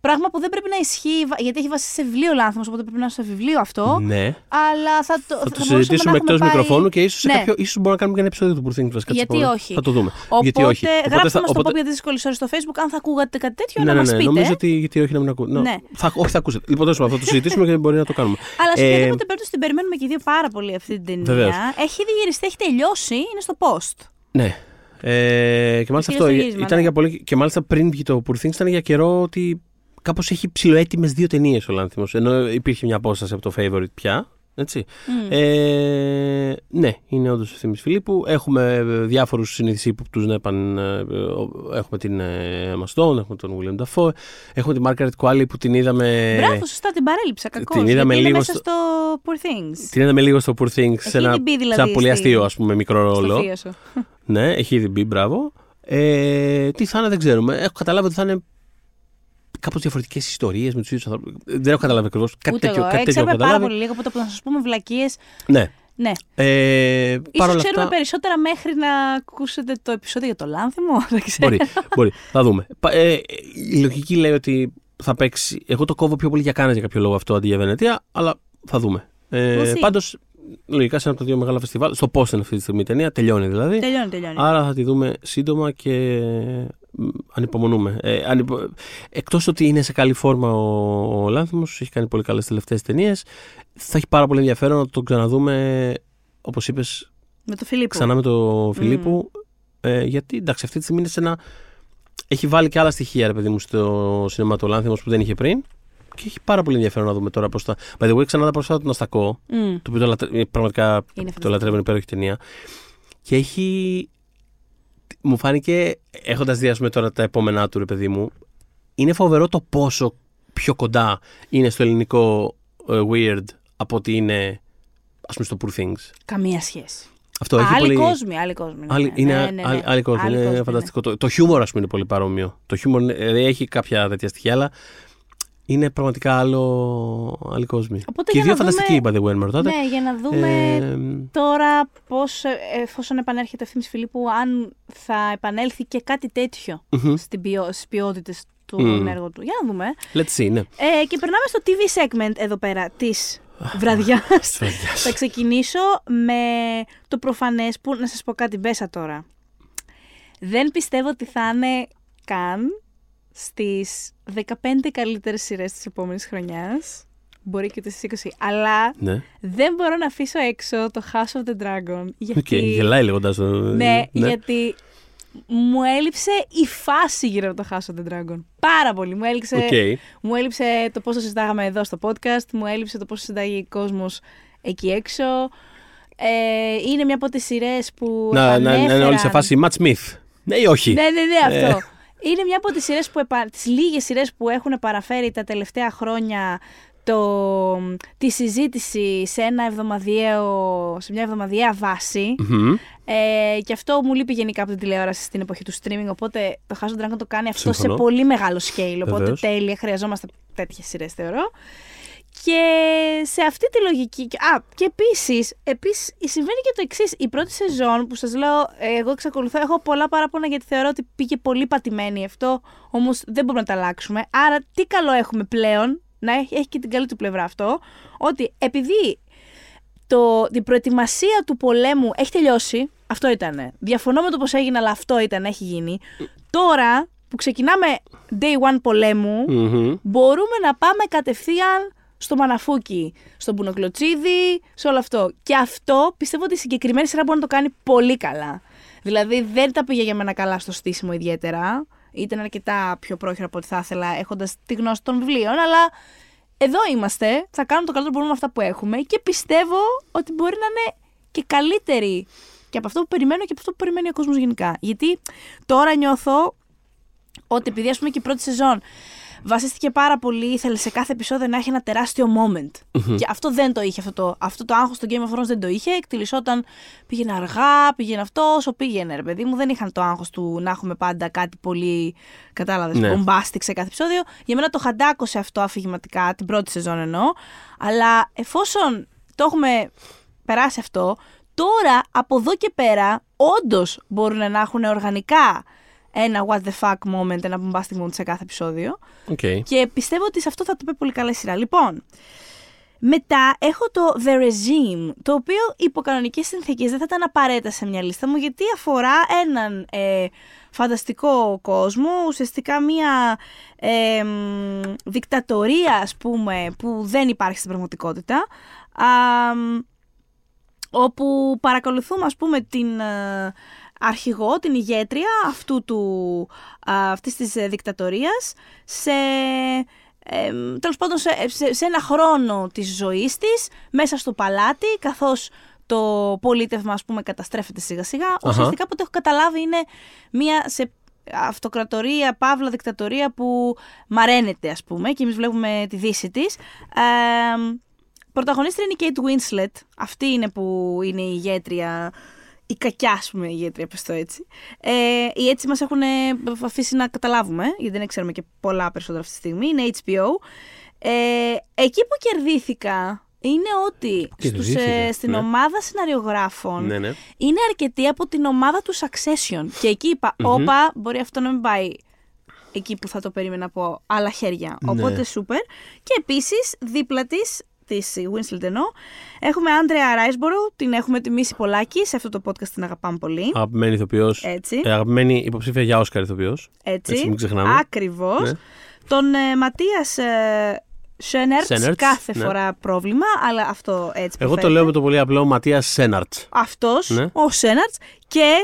Πράγμα που δεν πρέπει να ισχύει, γιατί έχει βασίσει σε βιβλίο λάθος, οπότε πρέπει να είναι στο βιβλίο αυτό. Ναι. Αλλά θα το, θα θα το συζητήσουμε εκτός πάει... μικροφώνου και ίσως, ναι, κάποιο, ίσως μπορούμε να κάνουμε και ένα επεισόδιο του Poor Things. Γιατί όχι. Θα το δούμε. Οπότε, γιατί όχι. Οπότε, γράψτε μας το πόπι για τις δύσκολες ώρες στο Facebook, αν θα ακούγατε κάτι τέτοιο, ναι, να, ναι, μας, ναι, πείτε. Νομίζω ότι γιατί όχι να μην ακούτε. Ναι. Θα, όχι, θα ακούσετε. Λοιπόν, τόσο, θα το συζητήσουμε και μπορεί να το κάνουμε. Αλλά σε οποιαδήποτε περίπτωση την περιμένουμε και οι δύο πάρα πολύ αυτή την ταινία. Έχει ήδη γυριστεί, έχει τελειώσει, είναι στο post. Ναι. Ε, και μάλιστα αυτό ήταν για πολύ. Και μάλιστα πριν βγει το Poor Things ήταν για καιρό ότι κάπως έχει ψιλοέτοιμες δύο ταινίες ο Λάνθιμος. Ενώ υπήρχε μια απόσταση από το Favorite πια. Έτσι. Mm. Ε, ναι, είναι όντως ο Θήμης Φιλίππου. Έχουμε διάφορους συνηθισμένους που τους έπαν. Έχουμε την Μαστόν, έχουμε τον William Dafoe, έχουμε την Margaret Qualley που την είδαμε. Μπράβο, σωστά, την παρέλειψα. Κακώς. Την είδαμε λίγο μέσα στο... στο Poor Things. Την είδαμε λίγο στο Poor Things. Σε ένα, δηλαδή, ένα πολύ αστείο, ας πούμε, μικρό ρόλο. Ναι, έχει ήδη μπει, μπράβο. Ε, τι θα είναι, δεν ξέρουμε. Έχω καταλάβει ότι θα είναι κάπως διαφορετικές ιστορίες με τους ίδιους ανθρώπους. Δεν έχω καταλάβει ακριβώς. Κάτι τέτοιο έχω καταλάβει. Ξέρουμε πάρα πολύ λίγο από το που θα σας πούμε βλακίες. Ναι. Ναι. Ε, ίσως ξέρουμε αυτά... περισσότερα μέχρι να ακούσετε το επεισόδιο για το Λάνθιμο. Μπορεί, μπορεί. Θα δούμε. Ε, η λογική λέει ότι θα παίξει. Εγώ το κόβω πιο πολύ για Κάνες για κάποιο λόγο αυτό αντί για Βενετία, αλλά θα δούμε. Ε, πάντως, λογικά σε ένα από τα δύο μεγάλα φεστιβάλ, στο πώς είναι αυτή τη στιγμή η ταινία, τελειώνει δηλαδή. Τελειώνει, τελειώνει. Άρα θα τη δούμε σύντομα και ανυπομονούμε. Ε, ανυπο... Εκτός ότι είναι σε καλή φόρμα ο, ο Λάνθιμος, έχει κάνει πολύ καλές τελευταίες ταινίες, θα έχει πάρα πολύ ενδιαφέρον να τον ξαναδούμε, όπως είπες, με το Φιλίππου. Ξανά με το Φιλίππου. Mm. Ε, γιατί εντάξει, αυτή τη στιγμή είναι σε ένα... έχει βάλει και άλλα στοιχεία, ρε παιδί μου, στο σινεμά του Λάνθιμος που δεν είχε πριν. Και έχει πάρα πολύ ενδιαφέρον να δούμε τώρα πώς θα. By the way, ξανά τα προσφάτω τον Αστακό, mm. το οποίο το λατρε... πραγματικά είναι το λατρεύει, υπέροχη ταινία. Και έχει. Μου φάνηκε, έχοντας δει, ας πούμε, τώρα τα επόμενά του, ρε παιδί μου, είναι φοβερό το πόσο πιο κοντά είναι στο ελληνικό uh, weird από ότι είναι, ας πούμε, στο Poor Things. Καμία σχέση. Αυτό α, έχει άλλοι πολύ... κόσμοι, άλλοι κόσμοι. Άλλη... Είναι ναι, ναι, ναι. Άλλοι, άλλοι κόσμοι, είναι κόσμοι, φανταστικό. Ναι. Το, το χιούμορ, ας πούμε, είναι πολύ παρόμοιο. Το χιούμορ δηλαδή, έχει κάποια τέτοια στοιχεία, αλλά είναι πραγματικά άλλο, άλλοι κόσμοι. Οπότε, και οι δύο φανταστικοί, by the way, με ρωτάτε. Ναι, για να δούμε ε... τώρα πώς, εφόσον επανέρχεται ο Ευθύμης Φιλίππου, αν θα επανέλθει και κάτι τέτοιο mm-hmm. στις ποιότητες του mm. έργου του. Για να δούμε. Let's see, ναι. Ε, και περνάμε στο τι βι segment εδώ πέρα της βραδιάς. Θα ξεκινήσω με το προφανές που, να σας πω κάτι, μπέσα τώρα. Δεν πιστεύω ότι θα είναι καν στις δεκαπέντε καλύτερες σειρές της επόμενης χρονιάς, μπορεί και στις είκοσι, αλλά ναι, δεν μπορώ να αφήσω έξω το House of the Dragon. Γιατί... και γελάει λέγοντας το... ναι, ναι, γιατί μου έλειψε η φάση γύρω από το House of the Dragon. Πάρα πολύ. Μου έλειψε, okay. μου έλειψε το πώς το συζητάγαμε εδώ στο podcast, μου έλειψε το πώς το συζητάγει ο κόσμος εκεί έξω. Ε, είναι μια από τις σειρές που να, επανέφεραν... Να είναι όλοι σε φάση Matt Smith. Ναι ή όχι. Ναι, ναι, ναι, αυτό. Είναι μια από τις σειρές που, τις λίγες σειρές που έχουν παραφέρει τα τελευταία χρόνια το, τη συζήτηση σε, ένα εβδομαδιαίο, σε μια εβδομαδιαία βάση. Mm-hmm. Ε, και αυτό μου λείπει γενικά από την τηλεόραση στην εποχή του streaming, οπότε το House of Dragon το κάνει αυτό. Συμφωνώ. Σε πολύ μεγάλο scale, οπότε βεβαίως, τέλεια, χρειαζόμαστε τέτοιες σειρές θεωρώ. Και σε αυτή τη λογική. Α, και επίσης, επίσης συμβαίνει και το εξής. Η πρώτη σεζόν που σας λέω, εγώ εξακολουθώ, έχω πολλά παράπονα γιατί θεωρώ ότι πήγε πολύ πατημένη αυτό. Όμως δεν μπορούμε να τα αλλάξουμε. Άρα, τι καλό έχουμε πλέον, να έχει, έχει και την καλή του πλευρά αυτό, ότι επειδή το, την προετοιμασία του πολέμου έχει τελειώσει, αυτό ήτανε. Διαφωνώ με το πώς έγινε, αλλά αυτό ήταν, έχει γίνει. Τώρα που ξεκινάμε day one πολέμου, mm-hmm. μπορούμε να πάμε κατευθείαν στο Μαναφούκι, στον Πουνοκλωτσίδη, σε όλο αυτό. Και αυτό πιστεύω ότι η συγκεκριμένη σειρά μπορεί να το κάνει πολύ καλά. Δηλαδή δεν τα πήγε για μένα καλά στο στήσιμο ιδιαίτερα. Ήταν αρκετά πιο πρόχειρα από ό,τι θα ήθελα, έχοντας τη γνώση των βιβλίων. Αλλά εδώ είμαστε, θα κάνουμε το καλύτερο που μπορούμε με αυτά που έχουμε. Και πιστεύω ότι μπορεί να είναι και καλύτερη και από αυτό που περιμένω και από αυτό που περιμένει ο κόσμος γενικά. Γιατί τώρα νιώθω ότι επειδή, ας πούμε, και η πρώτη σεζόν βασίστηκε πάρα πολύ, ήθελε σε κάθε επεισόδιο να έχει ένα τεράστιο moment. Mm-hmm. Και αυτό δεν το είχε, αυτό το, αυτό το άγχος του Game of Thrones δεν το είχε, εκτυλισόταν, πήγαινε αργά, πήγαινε αυτό, όσο πήγαινε ρε παιδί μου, δεν είχαν το άγχος του να έχουμε πάντα κάτι πολύ, κατάλαβες, ναι. Μπομπάστικ σε κάθε επεισόδιο. Για μένα το χαντάκωσε αυτό αφηγηματικά, την πρώτη σεζόν εννοώ, αλλά εφόσον το έχουμε περάσει αυτό, τώρα από εδώ και πέρα όντως μπορούν να έχουν οργανικά ένα what the fuck moment, ένα bombastic moment σε κάθε επεισόδιο. Okay. Και πιστεύω ότι σε αυτό θα το πει πολύ καλά η σειρά. Λοιπόν, μετά έχω το The Regime, το οποίο υπό κανονικές συνθήκες δεν θα ήταν απαραίτητα σε μια λίστα μου, γιατί αφορά έναν ε, φανταστικό κόσμο, ουσιαστικά μια ε, δικτατορία, ας πούμε, που δεν υπάρχει στην πραγματικότητα. Α, όπου παρακολουθούμε, ας πούμε, την ε, αρχηγό, την ηγέτρια αυτού του, α, αυτής της ε, δικτατορίας σε, ε, τέλος πάντων, σε, σε, σε ένα χρόνο της ζωής της μέσα στο παλάτι, καθώς το πολίτευμα, ας πούμε, καταστρέφεται σιγά σιγά. Uh-huh. Ουσιαστικά από το έχω καταλάβει είναι μια σε αυτοκρατορία, παύλα δικτατορία που μαραίνεται, ας πούμε, και εμείς βλέπουμε τη δύση της. ε, Πρωταγωνίστρια είναι η Kate Winslet, αυτή είναι που είναι η ηγέτρια, η κακιά, ας πούμε, η ηγέτρια, πες το έτσι. Ε, οι έτσι μας έχουν αφήσει να καταλάβουμε, γιατί δεν ξέρουμε και πολλά περισσότερα αυτή τη στιγμή, είναι έιτς μπι ο. Ε, εκεί που κερδίθηκα είναι ότι στους, ε, στην ναι. ομάδα σεναριογράφων ναι, ναι. είναι αρκετοί από την ομάδα του Succession. Και εκεί είπα, mm-hmm. όπα, μπορεί αυτό να μην πάει εκεί που θα το περίμενα από άλλα χέρια. Ναι. Οπότε, σούπερ. Και επίσης, δίπλα της... της Winslet εννοώ. Έχουμε Άντρεα Ράισμπορο, την έχουμε τιμήσει πολλάκι, σε αυτό το podcast την αγαπάμε πολύ. Αγαπημένη ηθοποιός. Έτσι. Ε, αγαπημένη υποψήφια για Όσκαρ ηθοποιός. Έτσι. Έτσι, μην ξεχνάμε. Ακριβώς. Ναι. Τον ε, Ματίας ε, Σένερτς, κάθε ναι. φορά πρόβλημα, αλλά αυτό έτσι. Εγώ το λέω με το πολύ απλό Ματίας Σένερτς. Αυτός, ναι. ο Σένερτς και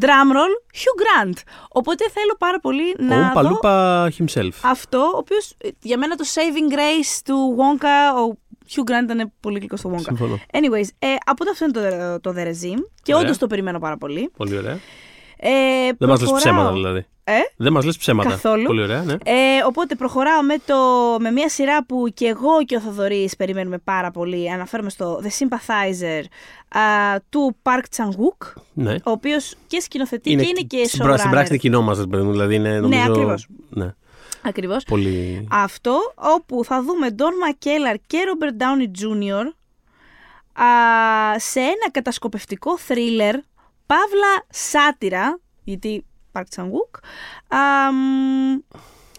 drumroll Hugh Grant. Οπότε θέλω πάρα πολύ να ο δω himself. Αυτό, ο οποίος για μένα το saving grace του Wonka, ο Hugh Grant ήταν πολύ γλυκό στο Wonka. Συμφωνώ. Anyways, ε, από το αυτό είναι το The Regime και όντως το περιμένω πάρα πολύ. Πολύ ωραία. Ε, προχωράω... Δεν μας λες ψέματα δηλαδή. Ε? Δεν μας λες ψέματα. Καθόλου. Πολύ ωραία, ναι. Ε, οπότε προχωράω με, το, με μια σειρά που και εγώ και ο Θοδωρής περιμένουμε πάρα πολύ. Αναφέρομαι στο The Sympathizer α, του Park Chan-wook, ναι. ο οποίος και σκηνοθετεί είναι, και είναι και showrunner. Στην πράξη είναι κοινό μας, δηλαδή είναι νομίζω... Ναι, ακριβώς. Ναι. Ακριβώς. Πολύ... Αυτό, όπου θα δούμε Ντον Μακέλαρ και Ρόμπερτ Ντάουνι Τζούνιορ σε ένα κατασκοπευτικό θρίλερ, παύλα σάτιρα, γιατί Park Chan-wook,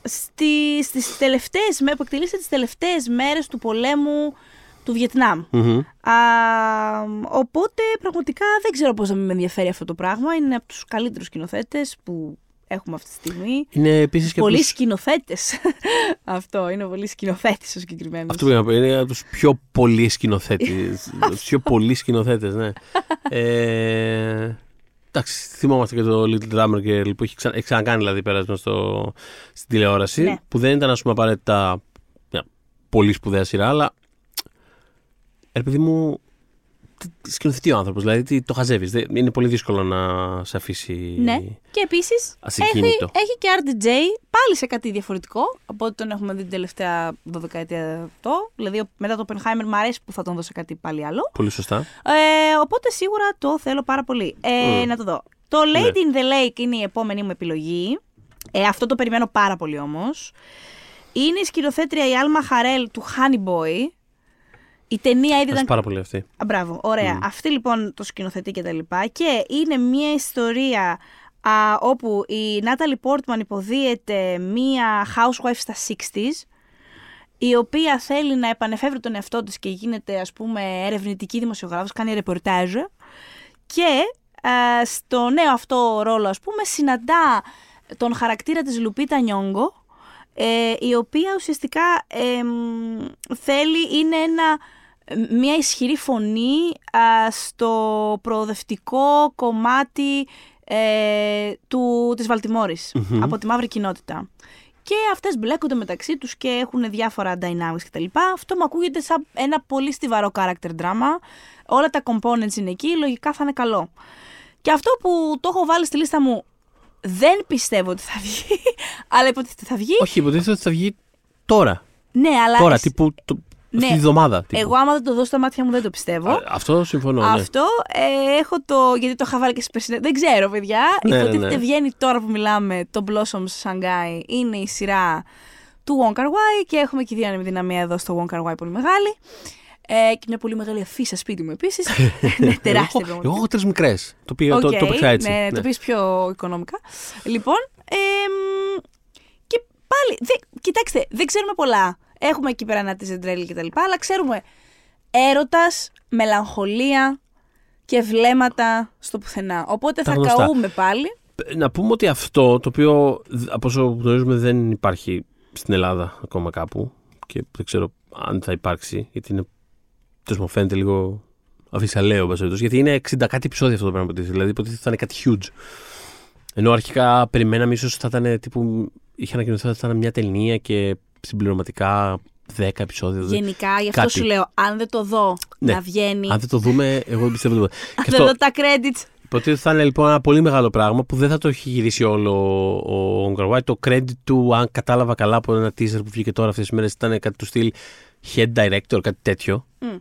στις, στις τελευταίες, που εκτελήσεται τις τελευταίες μέρες του πολέμου του Βιετνάμ. Mm-hmm. Α, οπότε πραγματικά δεν ξέρω πώς να μην με ενδιαφέρει αυτό το πράγμα, είναι από τους καλύτερους σκηνοθέτες που... έχουμε αυτή τη στιγμή. Είναι επίσης και πολλοί τους... σκηνοθέτες. Αυτό είναι πολύ σκηνοθέτης ο συγκεκριμένος. Αυτό πρέπει να πω. Είναι από τους πιο πολλοί σκηνοθέτες. Τους πιο πολλοί σκηνοθέτες, ναι. ε... Εντάξει, θυμόμαστε και το Little Drummer Girl που έχει ξανα... ξανακάνει δηλαδή πέρασμα στο... στην τηλεόραση. Ναι. Που δεν ήταν, ας πούμε, απαραίτητα μια πολύ σπουδαία σειρά, αλλά. Επειδή μου. Σκηνοθετεί ο άνθρωπος, δηλαδή το χαζεύεις. Είναι πολύ δύσκολο να σε αφήσει. Ναι, και επίσης έχει, έχει και αρ ντι τζέι πάλι σε κάτι διαφορετικό από ό,τι τον έχουμε δει την τελευταία δωδεκαετία αυτό. Δηλαδή μετά το Oppenheimer μου αρέσει που θα τον δώσω κάτι πάλι άλλο. Πολύ σωστά. Ε, οπότε σίγουρα το θέλω πάρα πολύ. Ε, mm. Να το δω. Το Lady ναι. in the Lake είναι η επόμενη μου επιλογή. Ε, αυτό το περιμένω πάρα πολύ όμως. Είναι η σκηνοθέτρια η Άλμα Χαρέλ του Honey Boy. Η ταινία ήδη ήταν... πάρα πολύ αυτή. Α, μπράβο, ωραία. Mm. Αυτή λοιπόν το σκηνοθετεί και τα λοιπά. Και είναι μια ιστορία α, όπου η Νάταλι Πόρτμαν υποδίεται μια housewife στα εξήντα, η οποία θέλει να επανεφεύρει τον εαυτό της και γίνεται, ας πούμε, ερευνητική δημοσιογράφος, κάνει ρεπορτάζ. Και α, στο νέο αυτό ρόλο, ας πούμε, συναντά τον χαρακτήρα της Λουπίτα Νιόγκο, Ε, η οποία ουσιαστικά ε, θέλει, είναι ένα, μια ισχυρή φωνή α, στο προοδευτικό κομμάτι ε, του, της Βαλτιμόρης, mm-hmm. από τη μαύρη κοινότητα. Και αυτές μπλέκονται μεταξύ τους και έχουν διάφορα dynamics κτλ. Αυτό μου ακούγεται σαν ένα πολύ στιβαρό character drama. Όλα τα components είναι εκεί, λογικά θα είναι καλό. Και αυτό που το έχω βάλει στη λίστα μου Δεν πιστεύω ότι θα βγει, αλλά υποτίθεται θα βγει. Όχι, υποτίθεται ότι θα βγει τώρα. Ναι, αλλά. Τώρα, τύπου. Το... Ναι. Αυτή τη βδομάδα. Τύπου. Εγώ, άμα δεν το δω στα μάτια μου, δεν το πιστεύω. Α, αυτό συμφωνώ. Ναι. Αυτό ε, έχω το. Γιατί το είχα βάλει και στι περσινέ. Δεν ξέρω, παιδιά. Ναι, υποτίθεται ναι, ναι. βγαίνει τώρα που μιλάμε το Blossom Shanghai. Είναι η σειρά του Wong Kar Wai και έχουμε και δύο δυναμία εδώ στο Wong Kar Wai πολύ μεγάλη. Ε, και μια πολύ μεγάλη αφίσα σπίτι μου επίσης. Ναι, τεράστια εγώ, εγώ έχω τρεις μικρές. Το οποίο okay, το έτσι. Ναι, ναι, ναι. Το πεις πιο οικονομικά. Λοιπόν. Ε, και πάλι. Δε, κοιτάξτε, δεν ξέρουμε πολλά. Έχουμε εκεί πέρα να τη Ζεντρέλη και τα λοιπά, αλλά ξέρουμε έρωτας, μελαγχολία και βλέμματα στο πουθενά. Οπότε θα γνωστά. Καούμε πάλι. Να πούμε ότι αυτό το οποίο από όσο γνωρίζουμε δεν υπάρχει στην Ελλάδα ακόμα κάπου και δεν ξέρω αν θα υπάρξει, γιατί είναι, τόσο μου φαίνεται λίγο αφισαλαίο, γιατί είναι εξήντα κάτι επεισόδια αυτό το πράγμα, δηλαδή υποτίθεται θα είναι κάτι huge. Ενώ αρχικά περιμέναμε ίσως θα ήταν τύπου, είχε ανακοινωθεί ότι θα ήταν μια ταινία και συμπληρωματικά δέκα επεισόδια. Γενικά, δε, γι' αυτό κάτι. Σου λέω, αν δεν το δω ναι. να βγαίνει. Αν δεν το δούμε, εγώ δεν πιστεύω τίποτα. Αν δεν δω τα credits. Υποτίθεται θα είναι λοιπόν ένα πολύ μεγάλο πράγμα που δεν θα το έχει γυρίσει όλο ο Wong Kar Wai. Το credit του, αν κατάλαβα καλά από ένα teaser που βγήκε τώρα αυτές τις μέρες, ήταν κάτι του στυλ head director, κάτι τέτοιο. Mm.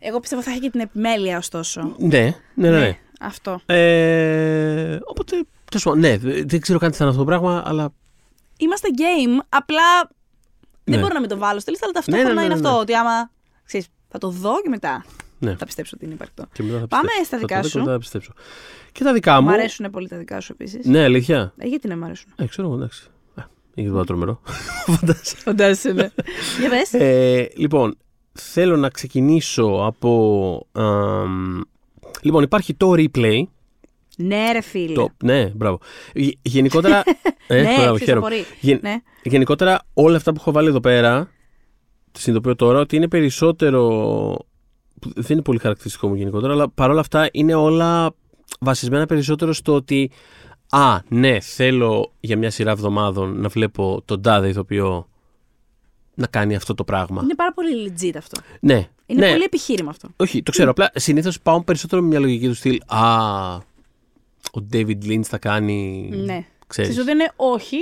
Εγώ πιστεύω θα έχει και την επιμέλεια, ωστόσο. Ναι, ναι, ναι. ναι. Αυτό. Ε, οπότε, τόσο, ναι, δεν ξέρω καν τι θα είναι αυτό το πράγμα, αλλά. Είμαστε game, απλά δεν ναι. μπορώ να με το βάλω στη λίστα, αλλά ταυτόχρονα ναι, ναι, ναι, είναι ναι. αυτό. Ότι άμα ξέρεις, θα το δω και μετά ναι. θα πιστέψω ότι είναι υπαρκτό. Πάμε στα δικά θα σου. Θα πιστέψω. Και τα δικά μου. Μ' αρέσουν πολύ τα δικά σου επίσης. Ναι, αλήθεια. Ε, γιατί να μ' αρέσουν. Ε, ξέρω, εντάξει. Ε, είναι και το τρομερό. Φαντάζεσαι. Φαντάζεσαι, ναι. Για πες. Ε, λοιπόν, θέλω να ξεκινήσω από. Α, λοιπόν, υπάρχει το replay. Ναι, ρε φίλε. Το, ναι, μπράβο. Γενικότερα. ε, ναι, μπράβο, χαίρομαι. Γεν, ναι. Γενικότερα, όλα αυτά που έχω βάλει εδώ πέρα, συνειδητοποιώ τώρα ότι είναι περισσότερο. Δεν είναι πολύ χαρακτηριστικό μου γενικότερα, αλλά παρόλα αυτά είναι όλα βασισμένα περισσότερο στο ότι. Α, ναι, θέλω για μια σειρά εβδομάδων να βλέπω τον τάδε ηθοποιό να κάνει αυτό το πράγμα. Είναι πάρα πολύ legit αυτό. Ναι. Είναι ναι. πολύ επιχείρημα αυτό. Όχι, το ξέρω. Mm. Απλά συνήθως πάω περισσότερο με μια λογική του στυλ. Α, ο David Lynch θα κάνει. Ναι. Ξέρεις ότι είναι όχι.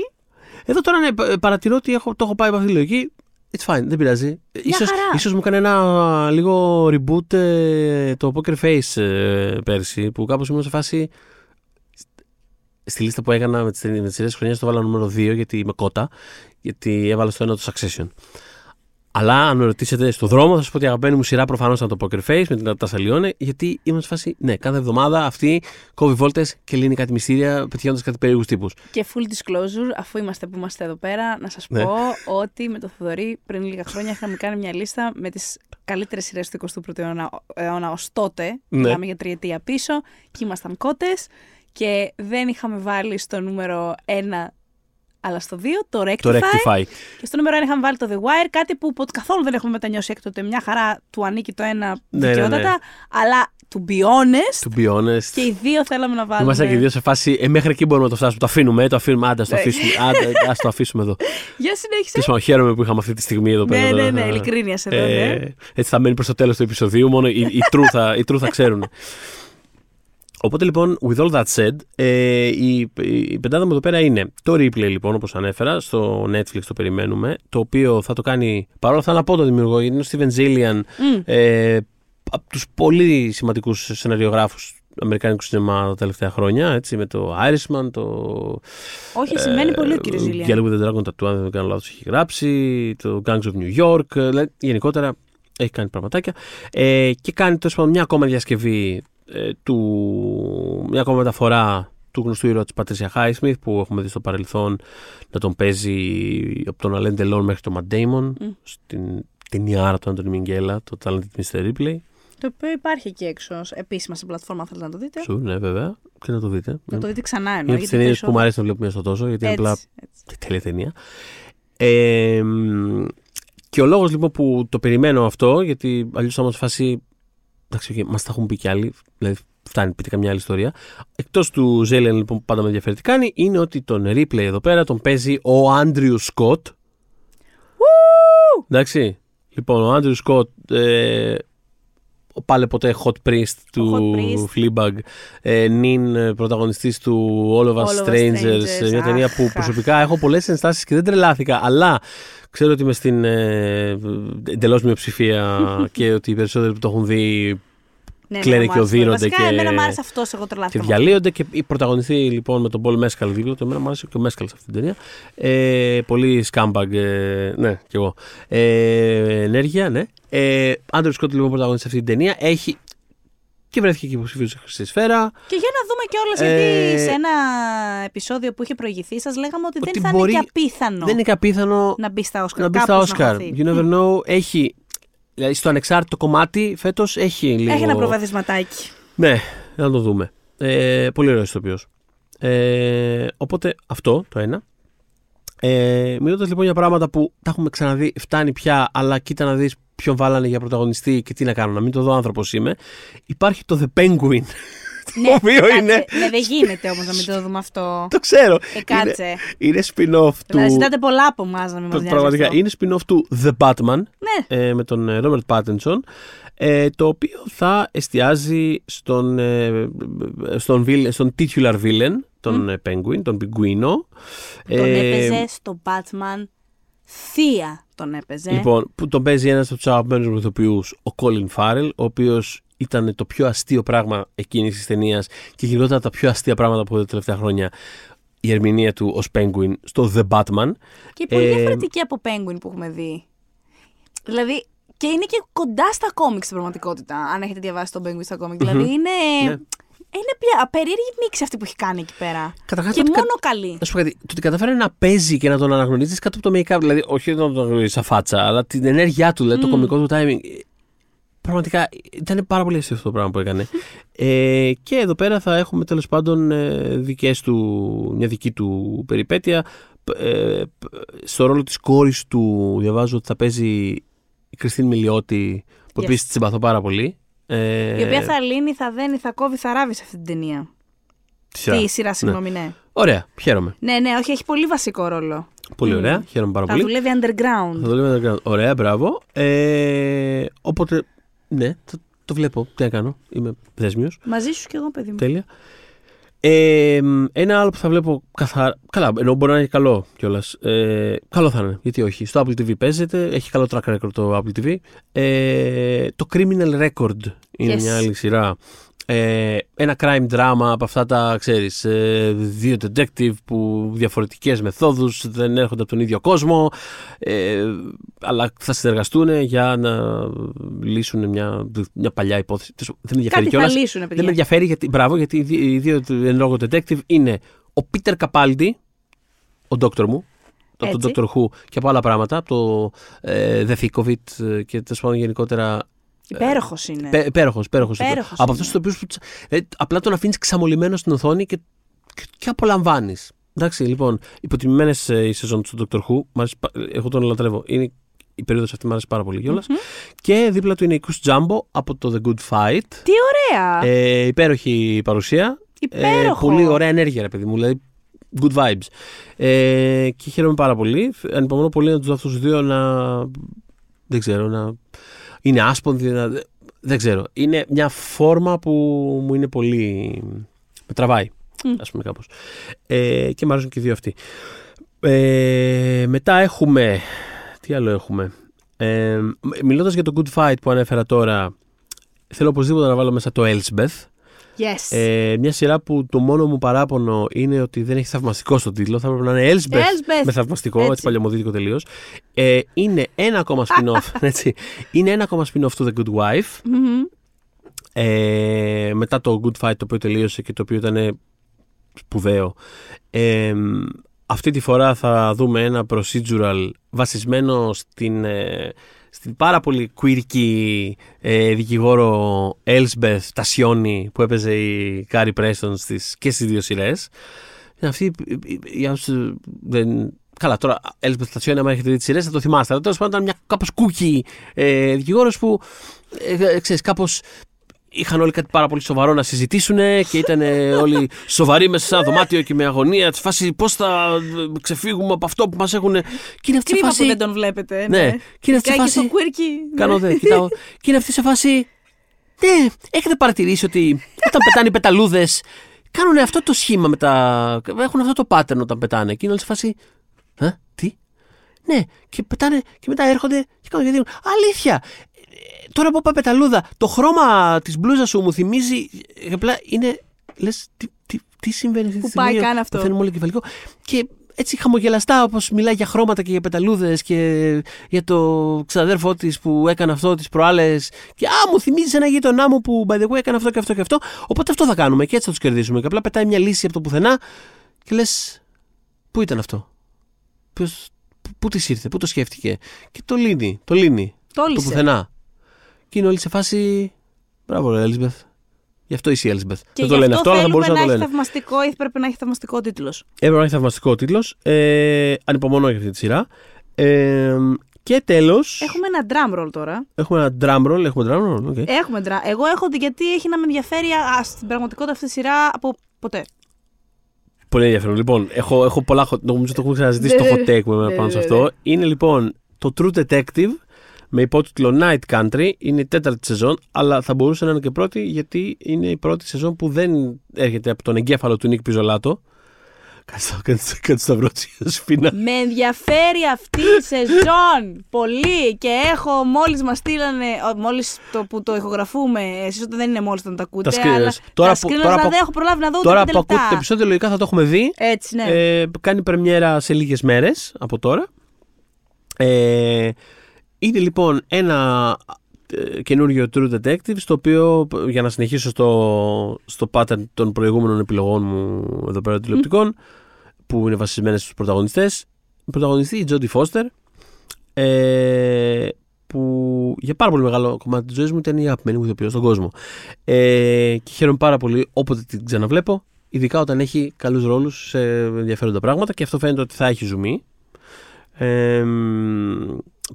Εδώ τώρα ναι, παρατηρώ ότι έχω, το έχω πάει από αυτή τη λογική. It's fine, δεν πειράζει. Ίσως, ίσως μου έκανε ένα λίγο reboot ε, το Poker Face ε, πέρσι που κάπως ήμουν σε φάση. Στη λίστα που έκανα με τις, με τις σειρές χρονιάς το βάλα νούμερο δύο γιατί με κότα. Γιατί έβαλα στο ένα το Succession. Αλλά αν με ρωτήσετε στον δρόμο, θα σου πω ότι η αγαπημένη μου σειρά προφανώς ήταν το Poker Face με την Τάσα Λιόνε, γιατί είμαστε φάση. Ναι, κάθε εβδομάδα αυτή κόβει βόλτες και λύνει κάτι μυστήρια, πετυχαίνοντας κάτι περίεργους τύπους. Και full disclosure, αφού είμαστε που είμαστε εδώ πέρα, να σας ναι. πω ότι με το Θοδωρή πριν λίγα χρόνια είχαμε κάνει μια λίστα με τις καλύτερες σειρές του εικοστού πρώτου αιώνα, αιώνα ως τότε. Μιλάμε ναι. για τριετία πίσω και ήμασταν κότες και δεν είχαμε βάλει στο νούμερο ένα. Αλλά στο δύο το Rectify, το Rectify. Και στο νούμερο ένα είχαμε βάλει το The Wire, κάτι που καθόλου δεν έχουμε μετανιώσει έκτοτε. Μια χαρά του ανήκει το ένα δικαιότατα, ναι, ναι. αλλά to be honest, to be honest. Και οι δύο θέλαμε να βάλουμε. Είμαστε και οι δύο σε φάση, ε, μέχρι εκεί μπορούμε να το φτάσουμε, το αφήνουμε, το αφήνουμε, άντε ας το αφήσουμε, άντε, ας το αφήσουμε εδώ. Για συνέχισε. Τις χαίρομαι που είχαμε αυτή τη στιγμή εδώ πέρα. Ναι, ναι, ναι, ειλικρίνεια σε εδώ, ναι. Έτσι θα μένει προς το τέλος του επεισοδίου, μόνο οι, οι, true, θα, οι true θα ξέρουν. Οπότε λοιπόν, with all that said, ε, η, η πεντάδα μου εδώ πέρα είναι το replay λοιπόν, όπως ανέφερα, στο Netflix το περιμένουμε, το οποίο θα το κάνει, παρόλα αυτά να πω το δημιουργό, είναι ο Steven Zillian, mm. ε, από τους πολύ σημαντικούς σεναριογράφους αμερικάνικου σινεμά τα τελευταία χρόνια, έτσι, με το Irishman, το... Όχι, ε, σημαίνει πολύ ο κύριος Zillian. House of the Dragon, τα του, αν δεν κάνω λάθος, έχει γράψει, το Gangs of New York, δηλαδή, γενικότερα έχει κάνει πραγματάκια. Ε, και κάνει τόσο, μια ακόμα διασκευή του, μια ακόμα μεταφορά του γνωστού ήρωα της Πατρίσια Χάισμιθ που έχουμε δει στο παρελθόν να τον παίζει από τον Αλέν Ντελόν μέχρι τον Ματ Ντέιμον mm. στην ταινιάρα του Άντονι Μιγγέλα, το Talented Mister Ripley, το οποίο υπάρχει εκεί έξω επίσημα στην πλατφόρμα, θέλετε να το δείτε. Σου, ναι βέβαια, και να το δείτε. Να το δείτε ξανά εννοώ. Είναι ταινίες που μου αρέσει να βλέπουμε στο τόσο, γιατί έτσι, είναι απλά τέλεια ταινία. Ε, και ο λόγος λοιπόν που το περιμένω αυτό, γιατί αλλιώς όμως φάση. Εντάξει, μας τα έχουν πει κι άλλοι, δηλαδή φτάνει, πείτε καμιά άλλη ιστορία. Εκτός του Ζέλιαν, λοιπόν, που πάντα με ενδιαφέρει τι κάνει, είναι ότι τον replay εδώ πέρα τον παίζει ο Άντριου Σκοτ. Εντάξει. Λοιπόν, ο Άντριου Σκοτ, ε, πάλι ποτέ Hot Priest του Fleabag, Νιν, πρωταγωνιστής του All of Us Strangers, μια ταινία που προσωπικά έχω πολλές ενστάσεις και δεν τρελάθηκα, αλλά ξέρω ότι είμαι στην εντελώς μειοψηφία και ότι οι περισσότεροι που το έχουν δει κλαίνε και οδύνονται και διαλύονται. Και η πρωταγωνιστή λοιπόν με τον Πολ Μέσκαλ, δηλαδή εμένα μου άρεσε και ο Μέσκαλ σε αυτήν την ταινία. Ε, πολύ σκάμπαγκ, ε, ναι, κι εγώ. Ε, ενέργεια, ναι. Ε, Άντρου Σκότ λοιπόν πρωταγωνιστή σε αυτήν την ταινία. Έχει και βρέθηκε και υποψήφιο στη Χρυσή Σφαίρα. Και για να δούμε κιόλας, ε, γιατί σε ένα επεισόδιο που είχε προηγηθεί, σας λέγαμε ότι, ότι δεν θα μπορεί, είναι και απίθανο. Δεν είναι και απίθανο να μπει στα Όσκαρ. Να μπει στα Όσκαρ. You never know, έχει. Δηλαδή στο ανεξάρτητο κομμάτι φέτος έχει λίγο... Έχει ένα προβαδισματάκι. Ναι, να το δούμε. Ε, πολύ ωραίος ηθοποιός. Ε, οπότε αυτό το ένα. Ε, μιλώντας λοιπόν για πράγματα που τα έχουμε ξαναδεί, φτάνει πια, αλλά κοίτα να δεις ποιον βάλανε για πρωταγωνιστή και τι να κάνω, να μην το δω άνθρωπος είμαι. Υπάρχει το The Penguin. Ναι, κάτσε, είναι... ναι, δεν γίνεται όμως να μην το δούμε αυτό. Το ξέρω. Ε, κάτσε. Είναι, είναι spin-off του. Να ζητάτε πολλά από εμάς να μην μας πραγματικά. Αυτό. Είναι spin-off του The Batman. Ναι. Ε, με τον Robert Pattinson. Ε, το οποίο θα εστιάζει στον, ε, στον, στον titular villain, τον mm. Penguin, τον πιγκουίνο. Τον ε, έπαιζε στο Batman. Θεία τον έπαιζε. Λοιπόν, που τον παίζει ένας από τους αγαπημένους μου ηθοποιούς, ο Colin Farrell, ο οποίος ήταν το πιο αστείο πράγμα εκείνης της ταινίας και γυρότερα τα πιο αστεία πράγματα που είδα τα τελευταία χρόνια, η ερμηνεία του ως Penguin στο The Batman. Και πολύ ε... διαφορετική από Penguin που έχουμε δει. Δηλαδή, και είναι και κοντά στα κόμικς στην πραγματικότητα, αν έχετε διαβάσει τον Penguin στα κόμικς. Mm-hmm. Δηλαδή είναι... Ναι. Είναι πια περίεργη μίξη αυτή που έχει κάνει εκεί πέρα. Καταρχάς, και μόνο κα... καλή. Να σου πω κάτι. Το ότι καταφέρει να παίζει και να τον αναγνωρίζει κάτω από το make-up. Δηλαδή, όχι να τον αναγνωρίζει σαν φάτσα, αλλά την ενέργειά του, δηλαδή, mm. το κωμικό του timing. Πραγματικά ήταν πάρα πολύ αστείο αυτό το πράγμα που έκανε. ε, και εδώ πέρα θα έχουμε τέλος πάντων ε, δικές του, μια δική του περιπέτεια. Ε, στο ρόλο της κόρης του, διαβάζω ότι θα παίζει η Κριστίν Μιλιώτη, που yes. επίσης τη συμπαθώ πάρα πολύ. Ε, η οποία θα λύνει, θα δένει, θα κόβει, θα ράβει σε αυτή την ταινία. Τη σειρά, Τη σειρά συγγνώμη, ναι. ναι. Ωραία, χαίρομαι. Ναι, ναι, όχι, έχει πολύ βασικό ρόλο. Πολύ ωραία, mm. χαίρομαι πάρα θα πολύ. Θα δουλεύει underground. Θα δουλεύει underground. Ωραία, μπράβο. Ε, οπότε. Ναι, το, το βλέπω. Τι να κάνω. Είμαι δέσμιος. Μαζί σου και εγώ, παιδί μου. Τέλεια. Ε, ένα άλλο που θα βλέπω καθαρά. Καλά, ενώ μπορεί να είναι καλό κιόλας. Ε, καλό θα είναι. Γιατί όχι. Στο Apple τι βι παίζεται. Έχει καλό track record το Apple τι βι. Ε, το Criminal Record είναι yes. μια άλλη σειρά. Ε, ένα crime drama από αυτά τα, ξέρεις, ε, δύο detective που διαφορετικές μεθόδους, δεν έρχονται από τον ίδιο κόσμο, ε, αλλά θα συνεργαστούν για να λύσουν μια, μια παλιά υπόθεση. Δεν με ενδιαφέρει κιόλας. Δεν με ενδιαφέρει γιατί, μπράβο, γιατί οι δύο εν λόγω detective είναι ο Πίτερ Καπάλντι, ο ντόκτορ μου, από τον Doctor Who και από άλλα πράγματα, από το ε, The Thick of It και τέλος πάντων γενικότερα. Υπέροχος είναι. Πε, υπέροχος, υπέροχος. υπέροχος από αυτούς τους οποίους δηλαδή, απλά τον αφήνεις ξαμολυμμένο στην οθόνη και, και, και απολαμβάνεις. Εντάξει, λοιπόν, υποτιμημένες ε, οι σεζόν του Doctor Who. Αρέσει, εγώ τον λατρεύω. Είναι η περίοδος αυτή μου αρέσει πάρα πολύ κιόλας. Mm-hmm. Και δίπλα του είναι η Kus Jumbo από το The Good Fight. Τι ωραία! Ε, υπέροχη παρουσία. Ε, πολύ ωραία ενέργεια, ρε παιδί μου. Δηλαδή, good vibes. Ε, και χαίρομαι πάρα πολύ. Ανυπομονώ πολύ να τους δω αυτούς τους δύο να. Δεν ξέρω, να. Είναι άσπονδη, δεν, δεν ξέρω. Είναι μια φόρμα που μου είναι πολύ... με τραβάει, mm. ας πούμε κάπως. Ε, και μου αρέσουν και οι δύο αυτοί. Ε, μετά έχουμε... Τι άλλο έχουμε. Ε, μιλώντας για το Good Fight που ανέφερα τώρα, θέλω οπωσδήποτε να βάλω μέσα το Elsbeth. Yes. Ε, μια σειρά που το μόνο μου παράπονο είναι ότι δεν έχει θαυμαστικό στον τίτλο. Θα πρέπει να είναι Elsbeth, Elsbeth. με θαυμαστικό, έτσι, έτσι παλαιομοδίτικο τελείως. Ε, είναι ένα ακόμα spin-off. έτσι. Είναι ένα ακόμα spin-off του The Good Wife. Mm-hmm. Ε, μετά το Good Fight, το οποίο τελείωσε και το οποίο ήταν σπουδαίο. Ε, αυτή τη φορά θα δούμε ένα procedural βασισμένο στην... Ε, στην πάρα πολύ κουίρκη ε, δικηγόρο Elsbeth Τασιόνι που έπαιζε η Κάρι Πρέστον στις, και στις δύο σειρές. Αυτή για όσους δεν... Καλά, τώρα Elsbeth Τασιόνι, άμα έχετε δει τις σειρές θα το θυμάστε. Αλλά τέλος πάντων ήταν μια κάπως κούκι ε, δικηγόρος που ε, ξέρεις, κάπως είχαν όλοι κάτι πάρα πολύ σοβαρό να συζητήσουν και ήταν όλοι σοβαροί μέσα σε ένα δωμάτιο και με αγωνία. Τη φάση πώς θα ξεφύγουμε από αυτό που μας έχουν. Και είναι αυτή η φάση. Που δεν τον βλέπετε. Ναι, ναι. Και είναι αυτή η φάση. Κάνω δε, κοιτάω. Και είναι αυτή η φάση. Ναι, έχετε παρατηρήσει ότι όταν πετάνε οι πεταλούδες κάνουν αυτό το σχήμα με τα... Έχουν αυτό το pattern όταν πετάνε. Και είναι όλη σε φάση. Α, τι. Ναι, και πετάνε και μετά έρχονται και κάνουν και δίνουν. Αλήθεια! Τώρα που είπα πεταλούδα, το χρώμα της μπλούζας σου μου θυμίζει. Απλά είναι. Λες, τι, τι, τι συμβαίνει αυτή τη στιγμή. Που πάει καν αυτό. Φαίνεται όλο κεφαλικό. Και έτσι χαμογελαστά, όπως μιλάει για χρώματα και για πεταλούδες και για το ξαδέρφό της που έκανε αυτό τις προάλλες. Και α, μου θυμίζει ένα γείτονά μου που by the way έκανε αυτό και αυτό και αυτό. Οπότε αυτό θα κάνουμε και έτσι θα τους κερδίσουμε. Και απλά πετάει μια λύση από το πουθενά και λες, πού ήταν αυτό. Ποιος, πού της ήρθε, πού το σκέφτηκε. Και το λύνει, το λύνει. Το, το πουθενά. Και είναι όλοι σε φάση. Μπράβο, Ελίζμπεθ. Γι' αυτό είσαι η Ελίζμπεθ. Δεν το λένε αυτό, αλλά θα μπορούσαν να, να το λένε. Ή πρέπει να έχει θαυμαστικό τίτλος. Έπρεπε να έχει θαυμαστικό τίτλος. Ε, ανυπομονώ για αυτή τη σειρά. Ε, και τέλος. Έχουμε ένα drum roll τώρα. Έχουμε ένα drum roll. Έχουμε drum roll. Okay. Έχουμε drum. Εγώ έχω γιατί έχει να με ενδιαφέρει α, στην πραγματικότητα αυτή τη σειρά από ποτέ. Πολύ ενδιαφέρον. Λοιπόν, έχω, έχω πολλά. Νομίζω το έχουμε ξαναζητήσει το hot take με πάνω σε αυτό. Είναι λοιπόν το True Detective. Με υπότιτλο Night Country, είναι η τέταρτη σεζόν, αλλά θα μπορούσε να είναι και πρώτη, γιατί είναι η πρώτη σεζόν που δεν έρχεται από τον εγκέφαλο του Νίκ Πιζολάτο. Κάτι σταυρότσι, Σφίνα. Με ενδιαφέρει αυτή η σεζόν πολύ και έχω, μόλις μας στείλανε, μόλις το που το ηχογραφούμε, εσείς όταν δεν είναι μόλις όταν τα ακούτε, τα αλλά τώρα τα σκρίνες να δεν έχω προλάβει να δω ούτε πέντε λεπτά. Τώρα που ακούτε το επεισόδιο λογικά θα το έχουμε δει. Έτσι, ναι. Ε, κάνει πρεμιέρα σε λίγες μέρες από τώρα. Ε, Είναι λοιπόν ένα καινούριο True Detective, στο οποίο, για να συνεχίσω στο, στο pattern των προηγούμενων επιλογών μου εδώ πέρα τηλεοπτικών, mm. που είναι βασισμένες στους πρωταγωνιστές, η πρωταγωνιστή η Τζόντι Φώστερ, ε, που για πάρα πολύ μεγάλο κομμάτι της ζωής μου ήταν η αγαπημένη μου ηθοποιός στον κόσμο. Ε, και χαίρομαι πάρα πολύ όποτε την ξαναβλέπω, ειδικά όταν έχει καλούς ρόλους σε ενδιαφέροντα πράγματα, και αυτό φαίνεται ότι θα έχει ζουμί. Ε,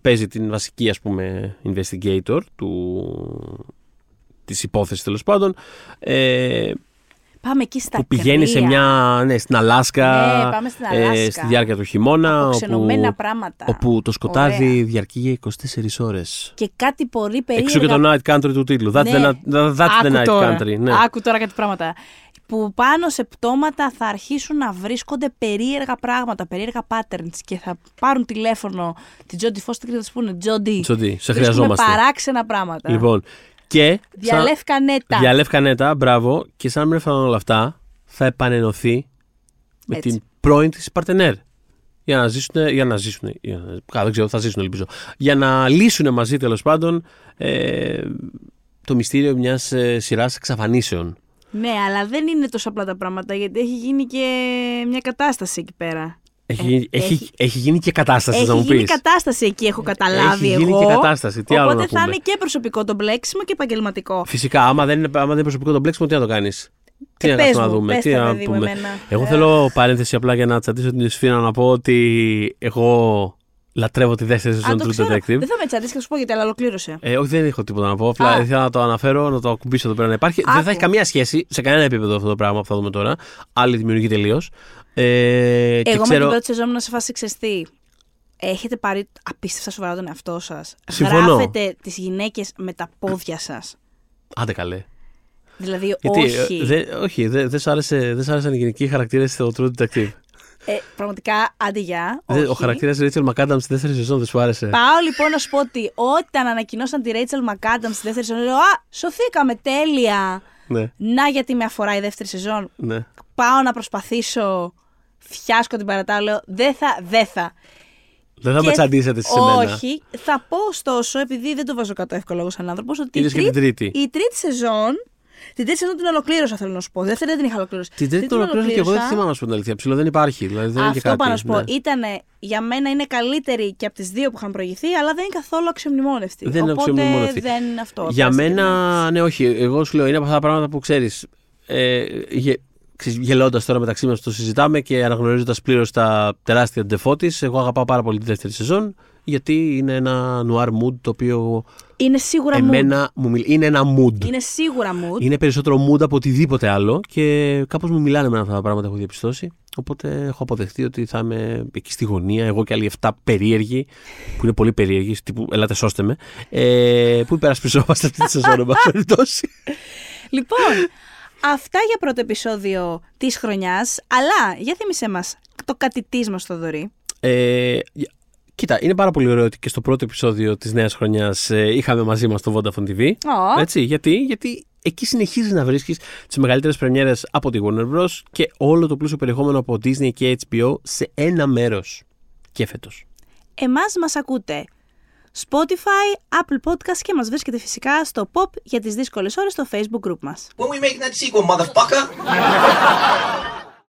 παίζει την βασική, ας πούμε, investigator του... της υπόθεσης, τέλος πάντων. Ε, πάμε εκεί στα που πηγαίνει κρύα. Σε μια, ναι, στην Αλάσκα, ναι, πάμε στην Αλάσκα. Ε, στη διάρκεια του χειμώνα. Οξενωμένα πράγματα. Όπου το σκοτάδι ωραία. Διαρκεί για είκοσι τέσσερις ώρες. Και κάτι πολύ περίεργα. Εξού και το Night Country του τίτλου. That's, ναι. the, that's the Night τώρα. Country. Ναι. Άκου τώρα κάτι πράγματα. Που πάνω σε πτώματα θα αρχίσουν να βρίσκονται περίεργα πράγματα, περίεργα patterns, και θα πάρουν τηλέφωνο την Τζόντι Φώστερ και θα της πούνε Τζόντι, σε χρειαζόμαστε. Παράξενα πράγματα. Λοιπόν, και. Διαλεύ Κανέτα. Διαλεύ Κανέτα, μπράβο. Και σαν να μην έφταναν όλα αυτά, θα επανενωθεί με έτσι. Την πρώην της παρτενέρ. Για να ζήσουν. Για να ζήσουν για να, δεν ξέρω, θα ζήσουν, ελπίζω. Για να λύσουν μαζί, τέλος πάντων, ε, το μυστήριο μιας ε, σειράς εξαφανίσεων. Ναι, αλλά δεν είναι τόσο απλά τα πράγματα, γιατί έχει γίνει και μια κατάσταση εκεί πέρα. Έχει, έχει, έχει, έχει γίνει και κατάσταση, να μου πεις. Έχει γίνει κατάσταση εκεί, έχω καταλάβει έχει εγώ. Έχει γίνει και κατάσταση, τι άλλο να πούμε. Οπότε θα είναι και προσωπικό το μπλέξιμο και επαγγελματικό. Φυσικά, άμα δεν είναι, άμα δεν είναι προσωπικό το μπλέξιμο, τι να το κάνεις. Τι ε, να κάνουμε να δούμε. Πες τι να πούμε. Εγώ θέλω παρένθεση απλά για να τσαντήσω την Σφίνα να πω ότι εγώ... Λατρεύω τη δεύτερη σεζόν του True Detective. Δεν θα με τσαντήσεις, θα σου πω γιατί, αλλά ολοκλήρωσε. Ε, όχι, δεν έχω τίποτα να πω. Απλά ήθελα να το αναφέρω, να το ακουμπήσω εδώ πέρα να υπάρχει. Άκου. Δεν θα έχει καμία σχέση σε κανένα επίπεδο αυτό το πράγμα που θα δούμε τώρα. Άλλη δημιουργεί τελείως. Ε, Εγώ και με ξέρω... την πρώτη σεζόν να σε φάση ξεστή. Έχετε πάρει απίστευτα σοβαρά τον εαυτό σας. Συμφωνώ. Γράφετε τις γυναίκες με τα πόδια σας. Άντε καλέ. Δηλαδή, γιατί, όχι. Δε, όχι, δεν δε σ' άρεσαν οι γενικοί χαρακτήρες στο True Detective. Ε, πραγματικά, άντε για. Ο χαρακτήρας Ρέιτσελ Μακάνταμ στη δεύτερη σεζόν δεν σου άρεσε. Πάω λοιπόν να σου πω ότι όταν ανακοινώσαν τη Ρέιτσελ Μακάνταμ στη δεύτερη σεζόν, λέω α, σωθήκαμε, τέλεια. Ναι. Να γιατί με αφορά η δεύτερη σεζόν. Ναι. Πάω να προσπαθήσω, φιάσκω την παρατάω, λέω δεν θα, δεν θα. Δεν θα και... με τσαντίσετε σε μένα. Όχι, θα πω ωστόσο, επειδή δεν το βάζω κάτω εύκολα εγώ σαν άνθρωπος, ότι η, τρί... τρίτη. η τρίτη σεζόν. Την τρίτη σεζόν την ολοκλήρωσα, θέλω να σου πω. Δεύτερη δεν την είχα ολοκληρώσει. Την τρίτη την ολοκλήρωσα και εγώ δεν θυμάμαι να σου πω την αλήθεια. Ψηλό δεν υπάρχει. Δηλαδή δεν αυτό πάνω να σου πω. Ήτανε, για μένα είναι καλύτερη και από τις δύο που είχαν προηγηθεί, αλλά δεν είναι καθόλου αξιομνημόνευτη. Δεν είναι αξιομνημόνευτη. Δεν είναι αυτό. Για μένα, ναι, όχι. Εγώ σου λέω είναι από αυτά τα πράγματα που ξέρεις. Ε, γε, γελώντας τώρα μεταξύ μας το συζητάμε και αναγνωρίζοντας πλήρως τα τεράστια ντεφό της. Εγώ αγαπάω πάρα πολύ τη δεύτερη σεζόν. Γιατί είναι ένα noir mood το οποίο. Είναι σίγουρα εμένα mood. Μου μιλ... Είναι ένα mood. Είναι σίγουρα mood. Είναι περισσότερο mood από οτιδήποτε άλλο και κάπως μου μιλάνε με αυτά τα πράγματα, έχω διαπιστώσει. Οπότε έχω αποδεχτεί ότι θα είμαι εκεί στη γωνία, εγώ και άλλοι εφτά περίεργοι, που είναι πολύ περίεργοι, τύπου ελάτε σώστε με, ε, που υπερασπιζόμαστε αυτή τη σεζόν, εν πάση περιπτώσει. Λοιπόν, αυτά για πρώτο επεισόδιο της χρονιάς, αλλά για θύμισε μας το κατητής μας, Θοδωρή. Ε, κοίτα, είναι πάρα πολύ ωραίο ότι και στο πρώτο επεισόδιο της νέας χρονιάς ε, είχαμε μαζί μας το Vodafone τι βι. Oh. Έτσι, γιατί... γιατί εκεί συνεχίζεις να βρίσκεις τις μεγαλύτερες πρεμιέρες από τη Warner Bros. Και όλο το πλούσιο περιεχόμενο από Disney και έιτς μπι ο σε ένα μέρος. Και φέτος. Εμάς μας ακούτε Spotify, Apple Podcast και μας βρίσκετε φυσικά στο Pop για τις δύσκολες ώρες στο Facebook group μας. When we make that sequel, motherfucker!